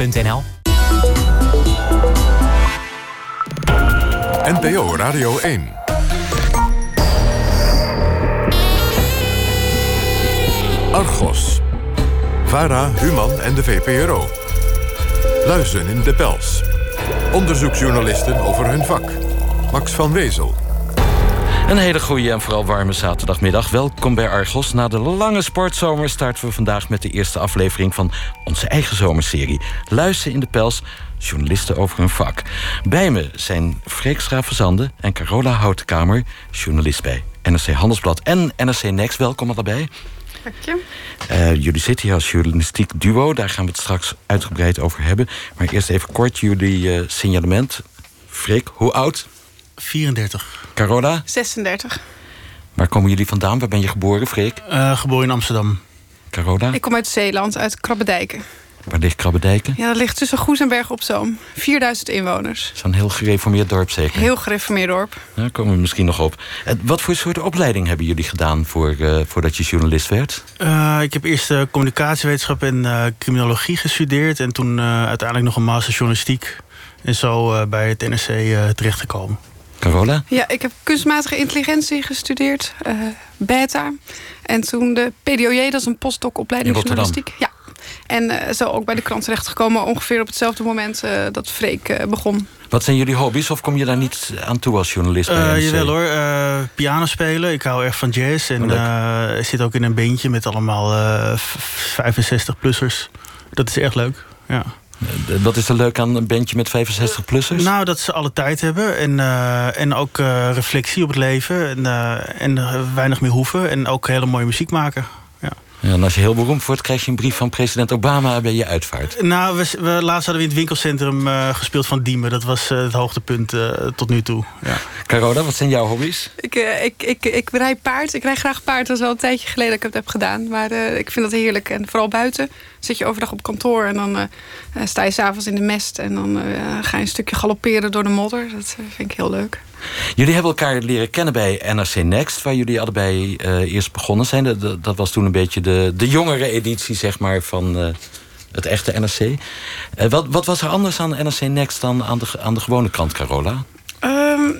NPO.nl. NPO Radio 1. Argos. VARA, Human en de VPRO. Luizen in de pels. Onderzoeksjournalisten over hun vak. Max van Wezel. Een hele goede en vooral warme zaterdagmiddag. Welkom bij Argos. Na de lange sportzomer starten we vandaag met de eerste aflevering van onze eigen zomerserie. Luizen in de pels, journalisten over hun vak. Bij me zijn Freek Schravesande en Carola Houtenkamer, journalist bij NRC Handelsblad en NRC Next. Welkom allebei. Dank je. Jullie zitten hier als journalistiek duo. Daar gaan we het straks uitgebreid over hebben. Maar eerst even kort jullie signalement. Freek, hoe oud? 34. Carola? 36. Waar komen jullie vandaan? Waar ben je geboren, Freek? Geboren in Amsterdam. Carola? Ik kom uit Zeeland, uit Krabbedijken. Waar ligt Krabbedijken? Ja, dat ligt tussen Goes en Bergen op Zoom. 4000 inwoners. Zo'n heel gereformeerd dorp zeker? Heel gereformeerd dorp. Daar komen we misschien nog op. Wat voor soort opleiding hebben jullie gedaan voordat je journalist werd? Ik heb eerst communicatiewetenschap en criminologie gestudeerd. En toen uiteindelijk nog een master journalistiek. En zo bij het NRC terechtgekomen. Carola? Ja, ik heb kunstmatige intelligentie gestudeerd, beta. En toen de PDOJ, dat is een postdocopleiding journalistiek. Ja. En zo ook bij de krant terechtgekomen, ongeveer op hetzelfde moment dat Freek begon. Wat zijn jullie hobby's of kom je daar niet aan toe als journalist? Jawel hoor, piano spelen. Ik hou erg van jazz. En zit ook in een bandje met allemaal 65-plussers. Dat is echt leuk, ja. Wat is er leuk aan een bandje met 65-plussers? Nou, dat ze alle tijd hebben. En ook reflectie op het leven. En weinig meer hoeven. En ook hele mooie muziek maken. Ja. Ja, en als je heel beroemd wordt, krijg je een brief van president Obama bij je uitvaart. Nou, laatst hadden we in het winkelcentrum gespeeld van Diemen. Dat was het hoogtepunt tot nu toe. Ja. Carola, wat zijn jouw hobby's? Ik rij paard. Ik rij graag paard. Dat is al een tijdje geleden dat ik het heb gedaan. Maar ik vind dat heerlijk. En vooral buiten zit je overdag op kantoor. En dan sta je s'avonds in de mest. En dan ga je een stukje galopperen door de modder. Dat vind ik heel leuk. Jullie hebben elkaar leren kennen bij NRC Next, waar jullie allebei eerst begonnen zijn. Dat was toen een beetje de jongere editie, zeg maar, van het echte NRC. Wat was er anders aan NRC Next dan aan de gewone krant, Carola?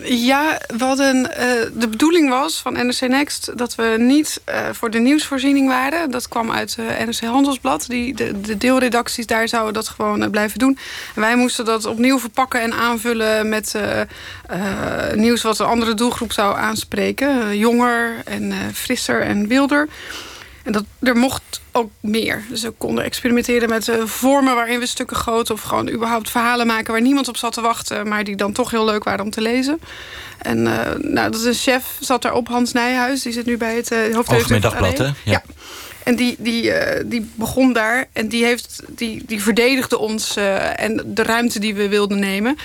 Ja, de bedoeling was van NRC Next dat we niet voor de nieuwsvoorziening waren. Dat kwam uit NRC Handelsblad. De deelredacties daar zouden dat gewoon blijven doen. En wij moesten dat opnieuw verpakken en aanvullen met nieuws wat een andere doelgroep zou aanspreken. Jonger en frisser en wilder. En er mocht ook meer. Dus we konden experimenteren met vormen waarin we stukken goten, of gewoon überhaupt verhalen maken waar niemand op zat te wachten, maar die dan toch heel leuk waren om te lezen. En dat is een chef, zat daarop, Hans Nijhuis. Die zit nu bij het hoofdredacteur van AD. Ja. En die begon daar en die verdedigde ons en de ruimte die we wilden nemen.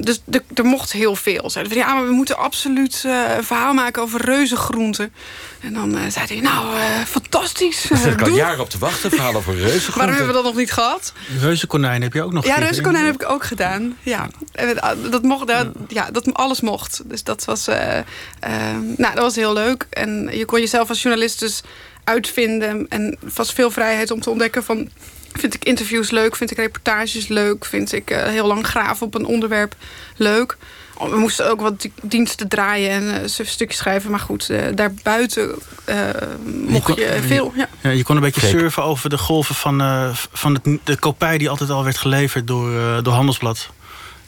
Dus er mocht heel veel. Zeiden we, ja, maar we moeten absoluut een verhaal maken over reuzengroenten. En dan zei hij, fantastisch. Daar zit ik al jaren op te wachten, verhaal over reuzengroenten. Waarom hebben we dat nog niet gehad? Reuzenkonijn heb je ook nog gedaan. Ja, reuzenkonijn heb ik ook gedaan. Ja, dat alles mocht. Dus dat was, dat was heel leuk. En je kon jezelf als journalist dus uitvinden. En vast veel vrijheid om te ontdekken van, vind ik interviews leuk, vind ik reportages leuk, vind ik heel lang graven op een onderwerp leuk. We moesten ook wat diensten draaien en stukjes schrijven. Maar goed, daarbuiten mocht je veel. Ja. Ja, je kon een beetje surfen over de golven van de kopij die altijd al werd geleverd door Handelsblad.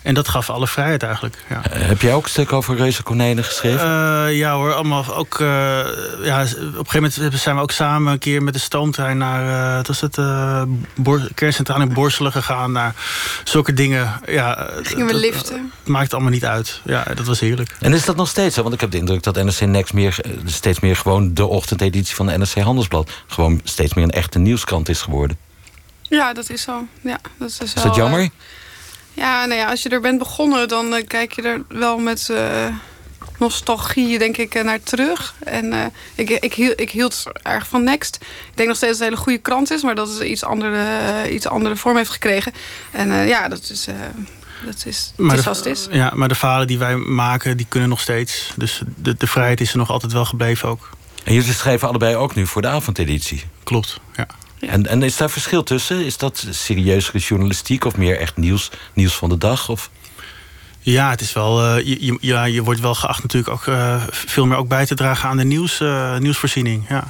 En dat gaf alle vrijheid eigenlijk. Ja. Heb jij ook een stuk over reuzenkonijnen geschreven? Ja hoor, allemaal. Ook, op een gegeven moment zijn we ook samen een keer met de stoomtrein naar kerncentrale in Borselen gegaan. Naar zulke dingen. Ja, gingen we liften. Het maakt allemaal niet uit. Ja, dat was heerlijk. En is dat nog steeds zo? Want ik heb de indruk dat NRC Next steeds meer gewoon de ochtendeditie van de NRC Handelsblad gewoon steeds meer een echte nieuwskrant is geworden. Ja, dat is zo. Ja, dat is wel, dat jammer? Ja, nou ja, als je er bent begonnen, dan kijk je er wel met nostalgie, denk ik, naar terug. En ik hield erg van Next. Ik denk nog steeds dat het een hele goede krant is, maar dat het iets andere vorm heeft gekregen. En dat is als het is. Ja, maar de verhalen die wij maken, die kunnen nog steeds. Dus de vrijheid is er nog altijd wel gebleven ook. En jullie schrijven allebei ook nu voor de avondeditie. Klopt, ja. En is daar verschil tussen? Is dat serieuzere journalistiek of meer echt nieuws van de dag? Of? Ja, het is wel, je wordt wel geacht natuurlijk ook veel meer ook bij te dragen aan de nieuwsvoorziening. Ja.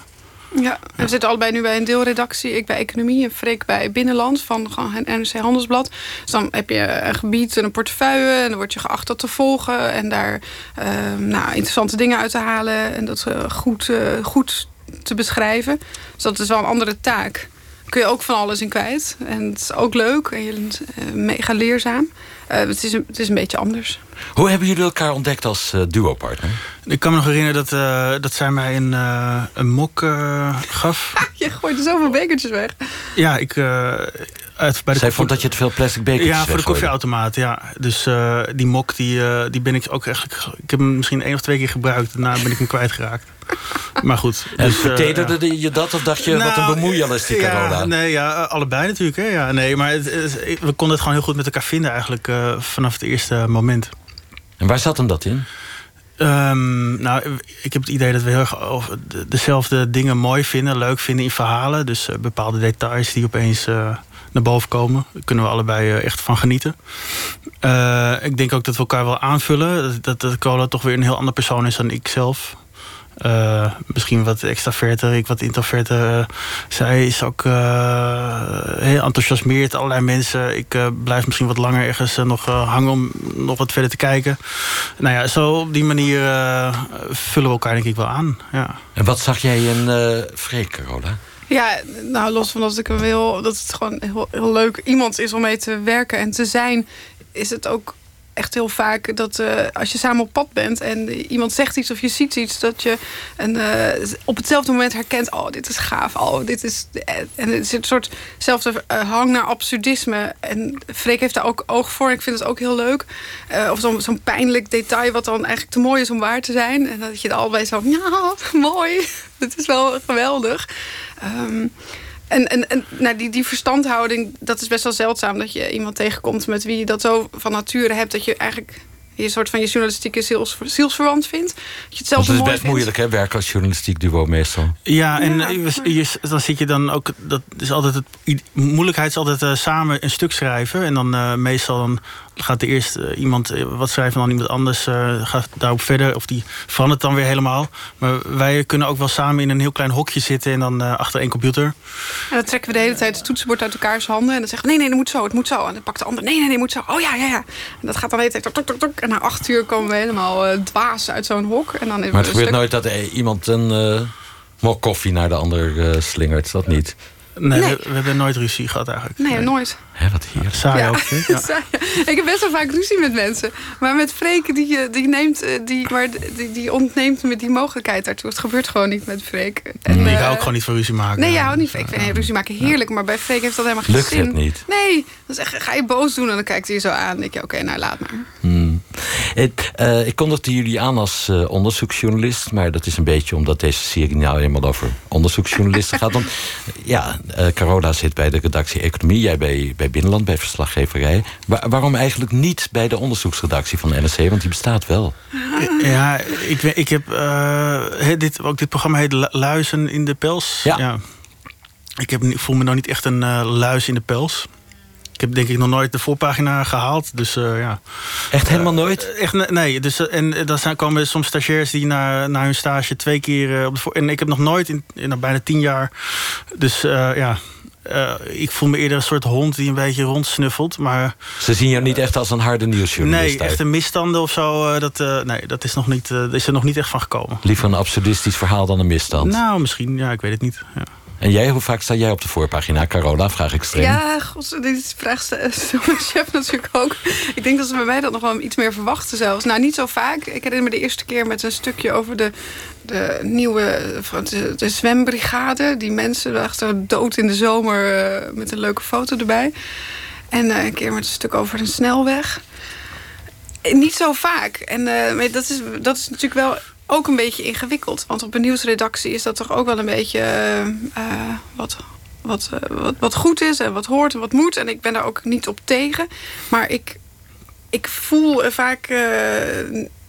Ja, we zitten allebei nu bij een deelredactie. Ik bij Economie en Freek bij Binnenland van NRC Handelsblad. Dus dan heb je een gebied en een portefeuille. En dan word je geacht dat te volgen. En daar interessante dingen uit te halen. En dat goed te beschrijven. Dus dat is wel een andere taak. Daar kun je ook van alles in kwijt. En het is ook leuk. En mega leerzaam. Het is een beetje anders. Hoe hebben jullie elkaar ontdekt als duopartner? Ik kan me nog herinneren dat zij mij een mok gaf. Je gooide zoveel bekertjes weg. Ja, ik... zij vond dat je te veel plastic bekertjes weggooide. Ja, voor de koffieautomaat, ja. Dus die mok, die ben ik ook echt... Ik heb hem misschien 1 of 2 keer gebruikt. Daarna ben ik hem kwijtgeraakt. Maar goed. En dus, vertederde je dat of dacht je, wat een bemoeial is die Carola? Ja, nee, ja, allebei natuurlijk. Hè, ja, nee, maar we konden het gewoon heel goed met elkaar vinden eigenlijk vanaf het eerste moment. En waar zat hem dat in? Ik heb het idee dat we heel erg dezelfde dingen mooi vinden, leuk vinden in verhalen. Dus bepaalde details die opeens naar boven komen. Daar kunnen we allebei echt van genieten. Ik denk ook dat we elkaar wel aanvullen. Dat Carola toch weer een heel ander persoon is dan ik zelf. Misschien wat extraverter, ik wat introverter. Zij is ook heel enthousiasmeerd, allerlei mensen. Ik blijf misschien wat langer ergens nog hangen om nog wat verder te kijken. Nou ja, zo op die manier vullen we elkaar denk ik wel aan. Ja. En wat zag jij in Freek, Carola? Ja, nou los van dat ik hem wil, dat het gewoon heel, heel leuk iemand is om mee te werken en te zijn, is het ook echt heel vaak dat als je samen op pad bent en iemand zegt iets of je ziet iets, dat je op hetzelfde moment herkent, oh, dit is gaaf, oh, dit is... En er zit een soortzelfde hang naar absurdisme. En Freek heeft daar ook oog voor. Ik vind het ook heel leuk. Of zo'n pijnlijk detail wat dan eigenlijk te mooi is om waar te zijn. En dat je er allebei zo, ja, mooi. Dit is wel geweldig. Die verstandhouding, dat is best wel zeldzaam, dat je iemand tegenkomt met wie je dat zo van nature hebt, dat je eigenlijk je soort van je journalistieke zielsverwant vindt. Dat is best moeilijk, hè, werken als journalistiek duo meestal. Ja, en dan zit je dan ook... Dat is altijd moeilijkheid is altijd samen een stuk schrijven. En dan meestal dan gaat er eerst iemand wat schrijven... en dan iemand anders gaat daarop verder. Of die verandert dan weer helemaal. Maar wij kunnen ook wel samen in een heel klein hokje zitten... en dan achter één computer. En dan trekken we de hele tijd het toetsenbord uit elkaars handen... en dan zeggen we, nee, dat moet zo, het moet zo. En dan pakt de ander, nee, het moet zo. Oh ja. En dat gaat dan de hele tijd... Tok, tok, tok. En na 8 uur komen we helemaal dwaas uit zo'n hok. En dan maar het gebeurt nooit dat iemand een mok koffie naar de ander slingert. Dat niet. Nee. We hebben nooit ruzie gehad eigenlijk. Nee, nooit. Hè, wat heerlijk. Saai ook. Ja. Saai. Ik heb best wel vaak ruzie met mensen. Maar met Freek, die ontneemt me die mogelijkheid daartoe. Het gebeurt gewoon niet met Freek. En, ik hou ook gewoon niet van ruzie maken. Nee, je houdt niet van. Ik vind ruzie maken heerlijk. Ja. Maar bij Freek heeft dat helemaal geen zin. Lukt het niet? Nee, dan zeg, ga je boos doen en dan kijkt hij je zo aan. Dan denk je, oké, nou laat maar. Ik kondigde jullie aan als onderzoeksjournalist. Maar dat is een beetje omdat deze serie nou eenmaal over onderzoeksjournalisten gaat. Want, Carola zit bij de redactie Economie. Jij bij Binnenland, bij verslaggeverij. Waarom eigenlijk niet bij de onderzoeksredactie van de NRC? Want die bestaat wel. Ja, ik heb... dit programma heet Luizen in de pels. Ja. Ja. Ik voel me nou niet echt een luis in de pels. Ik heb denk ik nog nooit de voorpagina gehaald. Dus ja. Echt helemaal nooit? Echt, nee. Dus, en dan komen soms stagiairs die na hun stage 2 keer... en ik heb nog nooit, in bijna 10 jaar... Dus ja... ik voel me eerder een soort hond die een beetje rondsnuffelt. Maar, ze zien jou niet echt als een harde nieuwsjournalist. Nee, echte misstanden of zo. Dat is nog niet, is er nog niet echt van gekomen. Liever een absurdistisch verhaal dan een misstand. Nou, misschien. Ja, ik weet het niet. Ja. En jij, hoe vaak sta jij op de voorpagina, Carola? Vraag ik streng. Ja, god, dit vraagt mijn chef natuurlijk ook. Ik denk dat ze bij mij dat nog wel iets meer verwachten zelfs. Nou, niet zo vaak. Ik herinner me de eerste keer met een stukje over de nieuwe de zwembrigade. Die mensen achter dood in de zomer met een leuke foto erbij. En een keer met een stuk over een snelweg. Niet zo vaak. En dat is natuurlijk wel... ook een beetje ingewikkeld. Want op een nieuwsredactie is dat toch ook wel een beetje wat goed is en wat hoort en wat moet. En ik ben daar ook niet op tegen. Maar ik voel vaak...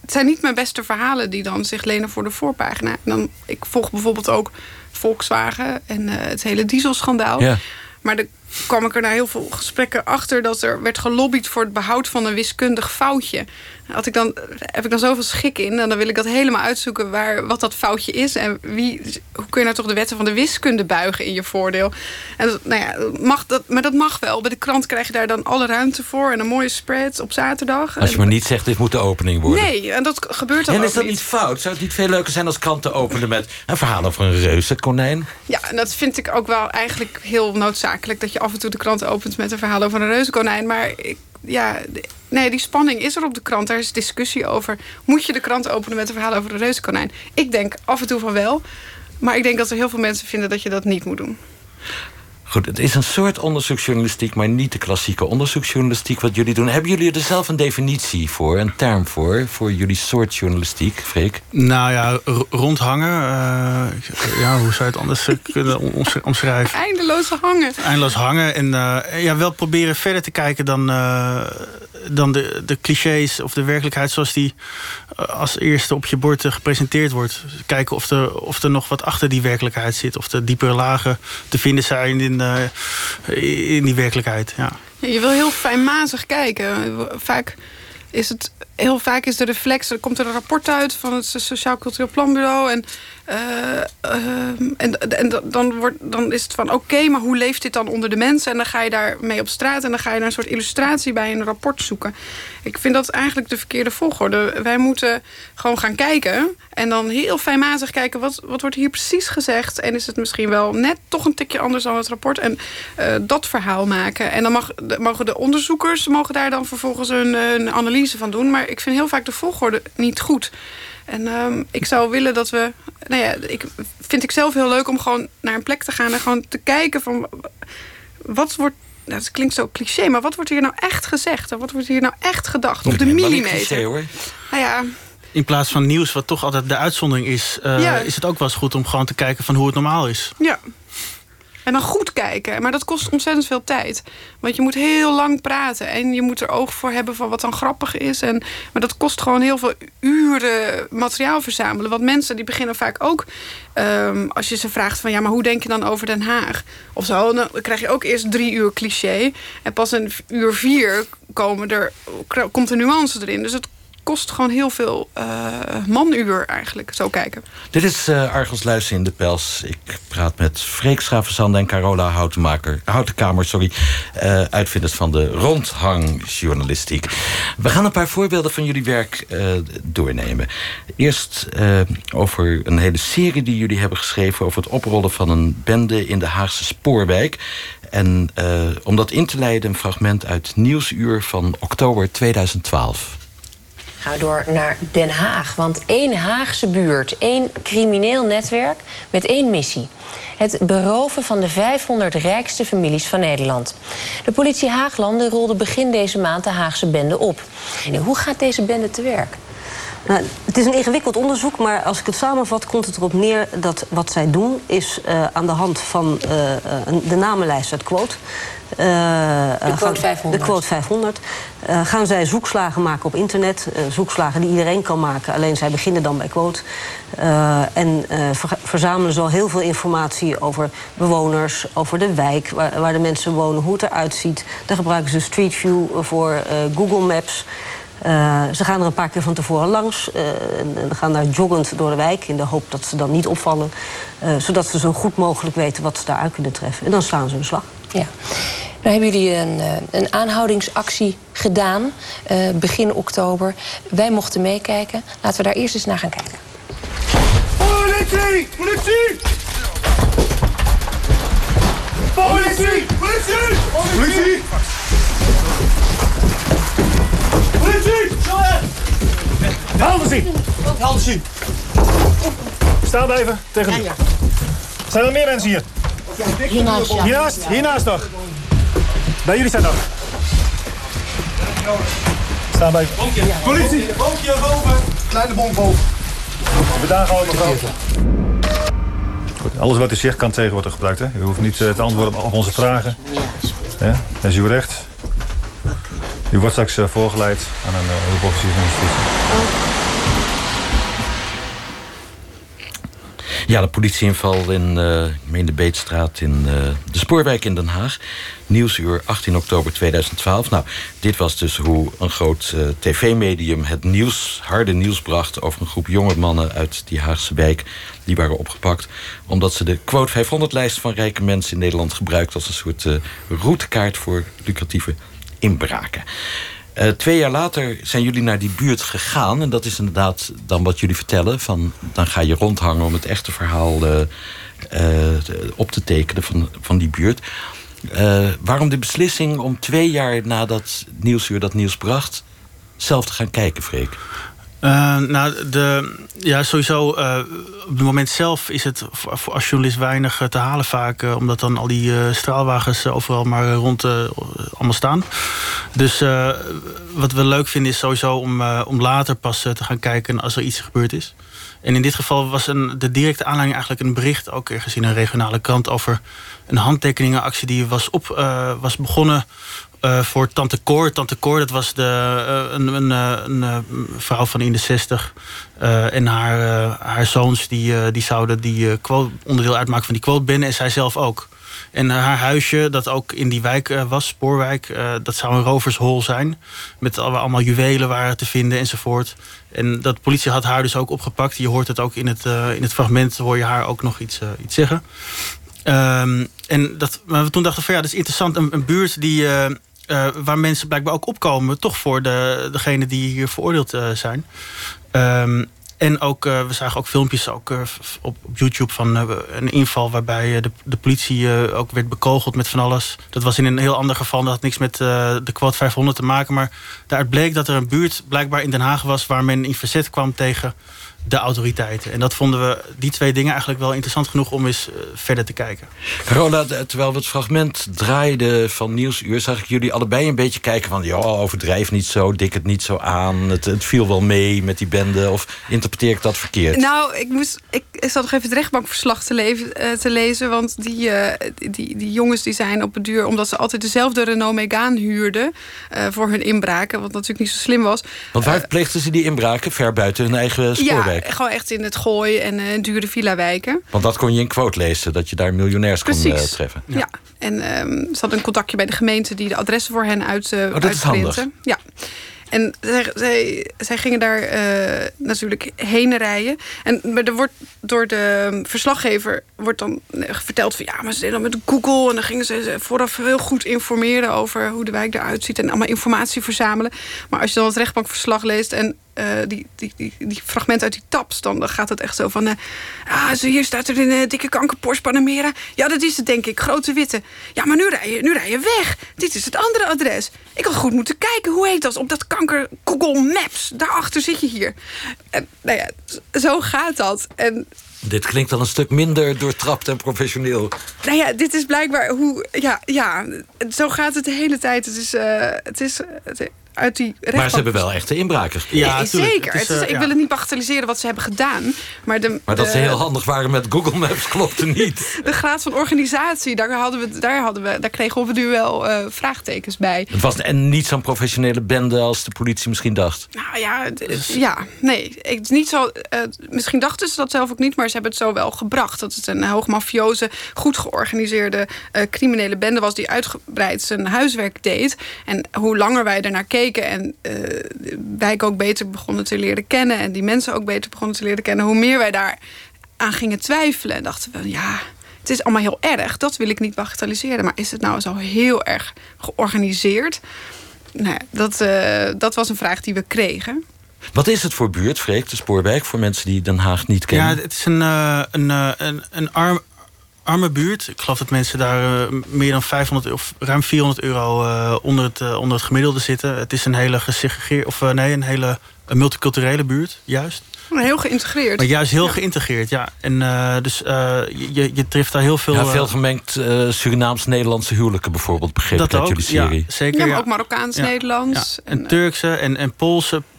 het zijn niet mijn beste verhalen die dan zich lenen voor de voorpagina. Ik volg bijvoorbeeld ook Volkswagen en het hele dieselschandaal. Ja. Maar dan kwam ik er na heel veel gesprekken achter dat er werd gelobbyd voor het behoud van een wiskundig foutje. Heb ik dan zoveel schik in en dan wil ik dat helemaal uitzoeken wat dat foutje is en hoe kun je nou toch de wetten van de wiskunde buigen in je voordeel. En nou ja, maar dat mag wel. Bij de krant krijg je daar dan alle ruimte voor en een mooie spread op zaterdag. Als je maar niet zegt, dit moet de opening worden. Nee, en dat gebeurt dan ook niet. En is dat niet fout? Zou het niet veel leuker zijn als kranten openen met een verhaal over een reuzenkonijn? Ja, en dat vind ik ook wel eigenlijk heel noodzakelijk, dat je af en toe de krant opent met een verhaal over een reuzenkonijn. Maar die spanning is er op de krant. Daar is discussie over. Moet je de krant openen met een verhaal over een reuzenkonijn? Ik denk af en toe van wel. Maar ik denk dat er heel veel mensen vinden dat je dat niet moet doen. Goed, het is een soort onderzoeksjournalistiek, maar niet de klassieke onderzoeksjournalistiek wat jullie doen. Hebben jullie er zelf een definitie voor, een term voor jullie soort journalistiek, Freek? Nou ja, rondhangen. Hoe zou je het anders kunnen omschrijven? Eindeloos hangen. Eindeloos hangen en wel proberen verder te kijken dan de clichés of de werkelijkheid zoals die als eerste op je bord gepresenteerd wordt. Kijken of er nog wat achter die werkelijkheid zit, of er diepere lagen te vinden zijn in die werkelijkheid. Ja. Je wil heel fijnmazig kijken. Heel vaak is de reflex, er komt een rapport uit van het Sociaal-Cultureel Planbureau en dan is het van oké, maar hoe leeft dit dan onder de mensen? En dan ga je daar mee op straat en dan ga je naar een soort illustratie bij een rapport zoeken. Ik vind dat eigenlijk de verkeerde volgorde. Wij moeten gewoon gaan kijken en dan heel fijnmazig kijken wat wordt hier precies gezegd en is het misschien wel net toch een tikje anders dan het rapport en dat verhaal maken. En dan mogen de onderzoekers daar dan vervolgens een analyse van doen, maar ik vind heel vaak de volgorde niet goed. En ik zou willen dat we... Nou ja, vind ik zelf heel leuk om gewoon naar een plek te gaan en gewoon te kijken van wat wordt... Nou, dat klinkt zo cliché, maar wat wordt hier nou echt gezegd? En wat wordt hier nou echt gedacht? Op de millimeter. Cliché, hoor. Nou ja... In plaats van nieuws, wat toch altijd de uitzondering is... Is het ook wel eens goed om gewoon te kijken van hoe het normaal is. Ja. En dan goed kijken. Maar dat kost ontzettend veel tijd. Want je moet heel lang praten. En je moet er oog voor hebben van wat dan grappig is. Maar dat kost gewoon heel veel uren materiaal verzamelen. Want mensen die beginnen vaak ook... als je ze vraagt van ja, maar hoe denk je dan over Den Haag? Of zo, dan krijg je ook eerst 3 uur cliché. En pas in uur 4 komt de nuance erin. Dus het kost gewoon heel veel manuur eigenlijk, zo kijken. Dit is Argos Luizen in de Pels. Ik praat met Freek Schravesande en Carola Houtenkamer... uitvinders van de rondhangjournalistiek. We gaan een paar voorbeelden van jullie werk doornemen. Eerst over een hele serie die jullie hebben geschreven... over het oprollen van een bende in de Haagse Spoorwijk... en om dat in te leiden een fragment uit Nieuwsuur van oktober 2012... Nou, door naar Den Haag, want 1 Haagse buurt, 1 crimineel netwerk met 1 missie. Het beroven van de 500 rijkste families van Nederland. De politie Haaglanden rolde begin deze maand de Haagse bende op. En hoe gaat deze bende te werk? Nou, het is een ingewikkeld onderzoek, maar als ik het samenvat... komt het erop neer dat wat zij doen is aan de hand van de namenlijst uit Quote... De Quote 500. Gaan zij zoekslagen maken op internet. Zoekslagen die iedereen kan maken. Alleen zij beginnen dan bij Quote. Verzamelen ze al heel veel informatie over bewoners. Over de wijk waar de mensen wonen. Hoe het eruit ziet. Daar gebruiken ze Street View voor Google Maps. Ze gaan er een paar keer van tevoren langs. En gaan daar joggend door de wijk in de hoop dat ze dan niet opvallen. Zodat ze zo goed mogelijk weten wat ze daaruit kunnen treffen. En dan slaan ze een slag. Ja. Nou hebben jullie een aanhoudingsactie gedaan begin oktober. Wij mochten meekijken. Laten we daar eerst eens naar gaan kijken. Politie! Politie! Politie! Politie! Politie! Politie! Handen zien! Handen zien! Staan blijven tegen u. Zijn er meer mensen hier? Hiernaast, ja. Hiernaast nog. Bij jullie staan nog. Staan bij. Politie. Bonkje boven. Kleine bonk boven. We daar gewoon mevrouw. Goed, alles wat u zegt kan tegen worden gebruikt. Hè? U hoeft niet te antwoorden op onze vragen. Ja, dat is uw recht. U wordt straks voorgeleid aan een hulpofficier van justitie. Ja, de politieinval in de Beetstraat in de Spoorwijk in Den Haag. Nieuwsuur 18 oktober 2012. Nou, dit was dus hoe een groot tv-medium het nieuws, harde nieuws bracht over een groep jonge mannen uit die Haagse wijk. Die waren opgepakt omdat ze de Quote 500-lijst van rijke mensen in Nederland gebruikt als een soort routekaart voor lucratieve inbraken. 2 jaar later zijn jullie naar die buurt gegaan. En dat is inderdaad dan wat jullie vertellen. Van, dan ga je rondhangen om het echte verhaal op te tekenen van die buurt. Waarom de beslissing om 2 jaar nadat Nieuwsuur dat nieuws bracht zelf te gaan kijken, Freek? Op het moment zelf is het voor als journalist weinig te halen vaak. Omdat dan al die straalwagens overal maar rond allemaal staan. Dus wat we leuk vinden is sowieso om later pas te gaan kijken als er iets gebeurd is. En in dit geval was de directe aanleiding eigenlijk een bericht, ook ergens in een regionale krant, over een handtekeningenactie die was begonnen voor Tante Cor. Tante Cor, dat was een vrouw van in de 60. En haar zoons die zouden die quote, onderdeel uitmaken van die quote-bende. En zij zelf ook. En haar huisje, dat ook in die wijk was, Spoorwijk, dat zou een rovershol zijn. Met allemaal juwelen waren te vinden enzovoort. En dat politie had haar dus ook opgepakt. Je hoort het ook in het fragment, hoor je haar ook nog iets zeggen. Maar we toen dachten van ja, dat is interessant. Een buurt die waar mensen blijkbaar ook opkomen, toch voor degenen die hier veroordeeld zijn. En ook, we zagen ook filmpjes op YouTube van een inval waarbij de politie ook werd bekogeld met van alles. Dat was in een heel ander geval, dat had niks met de Quote 500 te maken. Maar daaruit bleek dat er een buurt blijkbaar in Den Haag was waar men in verzet kwam tegen de autoriteiten. En dat vonden we, die 2 dingen, eigenlijk wel interessant genoeg om eens verder te kijken. Carola, terwijl we het fragment draaiden van Nieuwsuur, zag ik jullie allebei een beetje kijken van ja, overdrijf niet zo, dik het niet zo aan. Het viel wel mee met die bende. Of interpreteer ik dat verkeerd? Nou, ik zat nog even het rechtbankverslag te lezen. Want die jongens die zijn op het duur, omdat ze altijd dezelfde Renault Megane huurden voor hun inbraken, wat natuurlijk niet zo slim was. Want waar pleegden ze die inbraken? Ver buiten hun eigen spoorwijk? Ja, gewoon echt in het Gooi en dure villa-wijken. Want dat kon je in Quote lezen, dat je daar miljonairs kon treffen. Ja, ja. En ze hadden een contactje bij de gemeente die de adressen voor hen uitprinten. Is handig. Ja. En zij gingen daar natuurlijk heen rijden. Maar er wordt door de verslaggever dan verteld van ja, maar ze deden dat met Google. En dan gingen ze vooraf heel goed informeren over hoe de wijk eruit ziet. En allemaal informatie verzamelen. Maar als je dan het rechtbankverslag leest en die fragment uit die taps, dan gaat het echt zo van hier staat er een dikke kanker Porsche Panamera. Ja, dat is het denk ik, grote witte. Ja, maar nu rij je weg. Dit is het andere adres. Ik had goed moeten kijken, hoe heet dat? Op dat kanker Google Maps. Daarachter zit je hier. En, nou ja, zo gaat dat. En dit klinkt dan een stuk minder doortrapt en professioneel. Nou ja, dit is blijkbaar hoe. Ja, zo gaat het de hele tijd. Het is uit die rechtbank. Maar ze hebben wel echte inbraken gekregen. Ja, zeker. Ik wil het niet bagatelliseren wat ze hebben gedaan. Maar dat ze heel handig waren met Google Maps klopte niet. De graad van organisatie, daar kregen we nu wel vraagtekens bij. Het was niet zo'n professionele bende als de politie misschien dacht. Nou ja, misschien dachten ze dat zelf ook niet, maar ze hebben het zo wel gebracht. Dat het een hoogmafioze, goed georganiseerde criminele bende was die uitgebreid zijn huiswerk deed. En hoe langer wij daarnaar keken en de wijk ook beter begonnen te leren kennen en die mensen ook beter begonnen te leren kennen, hoe meer wij daar aan gingen twijfelen, dachten we, ja, het is allemaal heel erg, dat wil ik niet bagatelliseren, maar is het nou zo heel erg georganiseerd? Nou, dat was een vraag die we kregen. Wat is het voor buurt, Freek, de Spoorwijk, voor mensen die Den Haag niet kennen? Ja, het is een arme buurt. Ik geloof dat mensen daar meer dan 500 of ruim 400 euro onder het gemiddelde zitten. Het is een hele multiculturele buurt, juist. Heel geïntegreerd. Maar juist heel geïntegreerd, ja. En je treft daar heel veel. Ja, veel gemengd Surinaams-Nederlandse huwelijken bijvoorbeeld, begreep ik uit jullie serie. Ja, zeker. Ja, maar ook Marokkaans-Nederlands. Ja. En Turkse en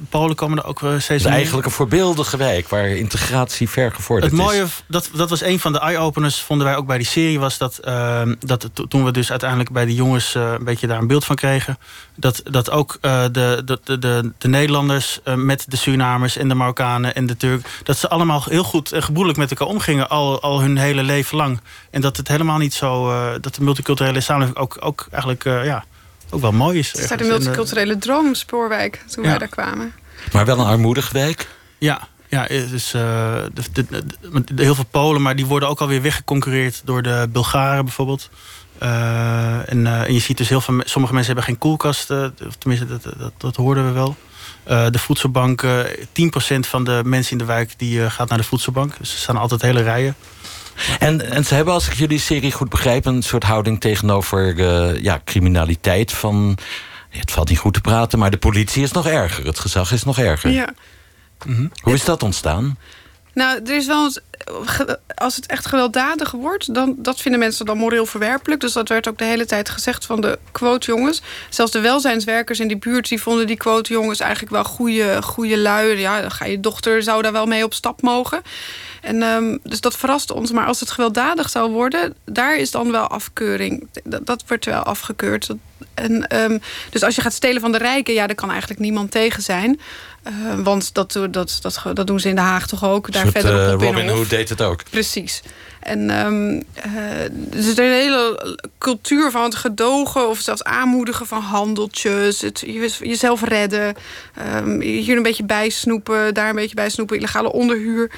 Polen komen er ook steeds meer. Het is eigenlijk een voorbeeldige wijk waar integratie ver gevorderd is. Het mooie, dat was een van de eye-openers, vonden wij ook bij die serie, was dat toen we dus uiteindelijk bij de jongens een beetje daar een beeld van kregen, dat ook de Nederlanders met de Surinamers en de Marokkanen en de Turken, dat ze allemaal heel goed en gebroedelijk met elkaar omgingen al hun hele leven lang. En dat het helemaal niet zo, dat de multiculturele samenleving ook eigenlijk ook wel mooi is. Het is daar de multiculturele droom, Spoorwijk, toen wij daar kwamen. Maar wel een armoedige wijk? Ja. Ja, dus, heel veel Polen, maar die worden ook alweer weggeconcurreerd door de Bulgaren bijvoorbeeld. En je ziet dus heel veel, sommige mensen hebben geen koelkast, of tenminste dat hoorden we wel. De voedselbank, 10% van de mensen in de wijk die gaat naar de voedselbank. Dus er staan altijd hele rijen. En ze hebben, als ik jullie serie goed begrijp, een soort houding tegenover criminaliteit. Van, het valt niet goed te praten, maar de politie is nog erger. Het gezag is nog erger. Ja. Mm-hmm. Hoe is dat ontstaan? Nou, er is wel, als het echt gewelddadig wordt, dan, dat vinden mensen dan moreel verwerpelijk. Dus dat werd ook de hele tijd gezegd van de quotejongens. Zelfs de welzijnswerkers in die buurt, die vonden die quotejongens eigenlijk wel goede lui. Ja, dan ga je dochter, zou daar wel mee op stap mogen. En dus dat verraste ons. Maar als het gewelddadig zou worden, daar is dan wel afkeuring. Dat wordt wel afgekeurd. Dus als je gaat stelen van de rijken, ja, daar kan eigenlijk niemand tegen zijn. Want dat doen ze in Den Haag toch ook. Daar soort, verder op Robin Hood deed het ook. Precies. En dus er is een hele cultuur van het gedogen of zelfs aanmoedigen van handeltjes. Het jezelf redden. Hier een beetje bijsnoepen, daar een beetje bijsnoepen. Illegale onderhuur.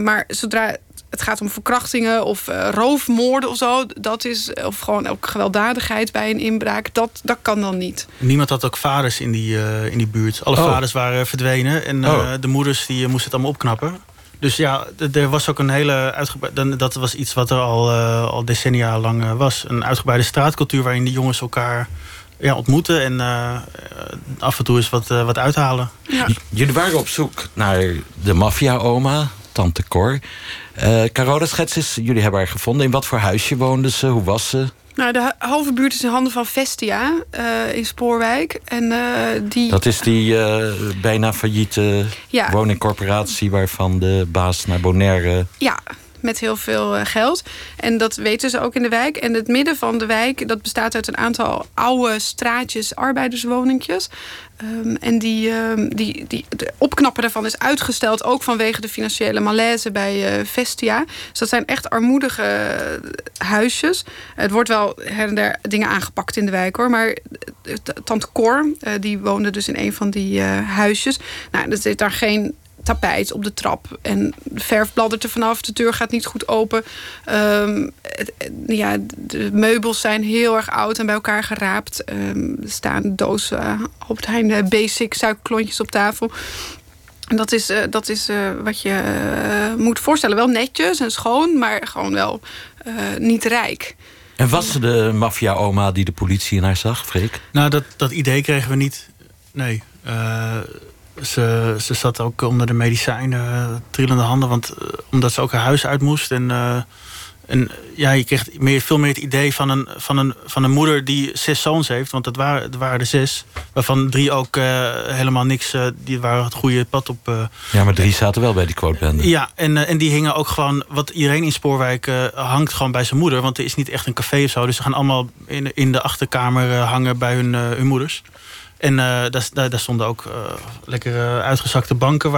Maar zodra het gaat om verkrachtingen of roofmoorden of zo, dat is, of gewoon ook gewelddadigheid bij een inbraak, dat kan dan niet. Niemand had ook vaders in die buurt. Alle vaders waren verdwenen en de moeders die moesten het allemaal opknappen. Dus ja, er was ook een hele uitgebreide, dat was iets wat er al decennia lang was. Een uitgebreide straatcultuur waarin de jongens elkaar ontmoeten en af en toe eens wat uithalen. Ja. Jullie waren op zoek naar de maffia-oma, Tante Cor. Carola, schets eens, jullie hebben haar gevonden. In wat voor huisje woonde ze? Hoe was ze? Nou, de halve buurt is in handen van Vestia in Spoorwijk. En, dat is die bijna failliete woningcorporatie waarvan de baas naar Bonaire. Ja, met heel veel geld. En dat weten ze ook in de wijk. En het midden van de wijk, dat bestaat uit een aantal oude straatjes, arbeiderswoninkjes. En de opknappen daarvan is uitgesteld, ook vanwege de financiële malaise bij Vestia. Dus dat zijn echt armoedige huisjes. Het wordt wel her en der dingen aangepakt in de wijk, hoor. Maar Tante Cor, die woonde dus in een van die huisjes. Nou, er zit daar geen tapijt op de trap. En de verf bladdert er vanaf. De deur gaat niet goed open. De meubels zijn heel erg oud en bij elkaar geraapt. Er staan dozen op het Heijn Basic suikerklontjes op tafel. En dat is wat je moet voorstellen. Wel netjes en schoon, maar gewoon wel niet rijk. En was ze de maffia-oma die de politie in haar zag, Freek? Nou, dat idee kregen we niet. Nee. Ze zat ook onder de medicijnen, trillende handen, want omdat ze ook haar huis uit moest. En je kreeg veel meer het idee van een moeder die 6 zoons heeft. Want dat waren er 6, waarvan 3 ook helemaal niks. Die waren het goede pad op. Ja, maar 3 zaten wel bij die quotebende. Ja, en die hingen ook gewoon, wat iedereen in Spoorwijk hangt gewoon bij zijn moeder. Want er is niet echt een café of zo. Dus ze gaan allemaal in de achterkamer hangen bij hun moeders. En daar stonden ook lekkere uitgezakte banken.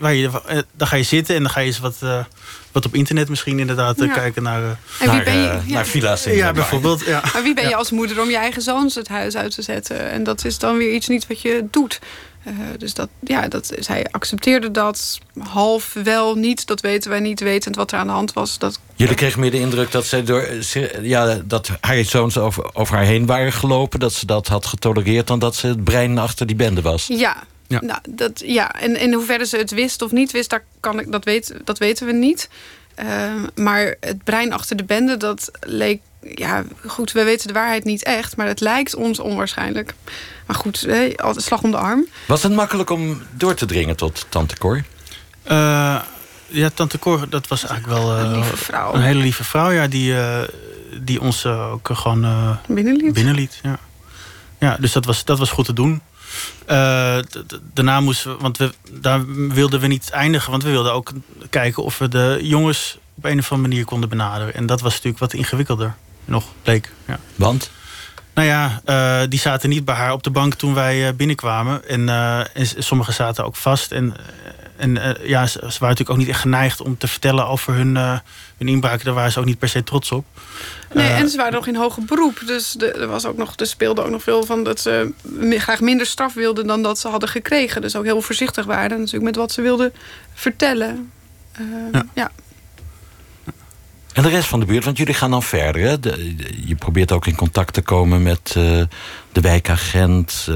Daar ga je zitten en dan ga je eens wat op internet misschien inderdaad kijken naar villa's. Ja, bijvoorbeeld. Ja. Maar wie ben je als moeder om je eigen zoons het huis uit te zetten? En dat is dan weer iets niet wat je doet. Dus zij accepteerde dat half wel niet. Dat weten wij niet, wetend wat er aan de hand was. Jullie kregen meer de indruk dat zij dat haar zoons over haar heen waren gelopen. Dat ze dat had getolereerd dan dat ze het brein achter die bende was. Ja. Ja. Nou, en in hoeverre ze het wist of niet wist, dat weten we niet. Maar het brein achter de bende, dat leek... Ja, goed, we weten de waarheid niet echt, maar het lijkt ons onwaarschijnlijk. Maar goed, altijd slag om de arm. Was het makkelijk om door te dringen tot Tante Cor? Tante Cor, dat was eigenlijk wel een hele lieve vrouw. Ja, die ons ook gewoon binnenliet. Ja, dus dat was goed te doen. Daarna moesten we, want daar wilden we niet eindigen, want we wilden ook kijken of we de jongens op een of andere manier konden benaderen. En dat was natuurlijk wat ingewikkelder nog, bleek. Ja. Want? Nou ja, die zaten niet bij haar op de bank toen wij binnenkwamen. En sommigen zaten ook vast. En ze waren natuurlijk ook niet echt geneigd om te vertellen over hun inbraken. Daar waren ze ook niet per se trots op. Nee, en ze waren nog in hoger beroep. Dus er speelde ook nog veel van dat ze graag minder straf wilden dan dat ze hadden gekregen. Dus ook heel voorzichtig waren natuurlijk met wat ze wilden vertellen. Ja. En de rest van de buurt, want jullie gaan dan verder. Hè? Je probeert ook in contact te komen met de wijkagent.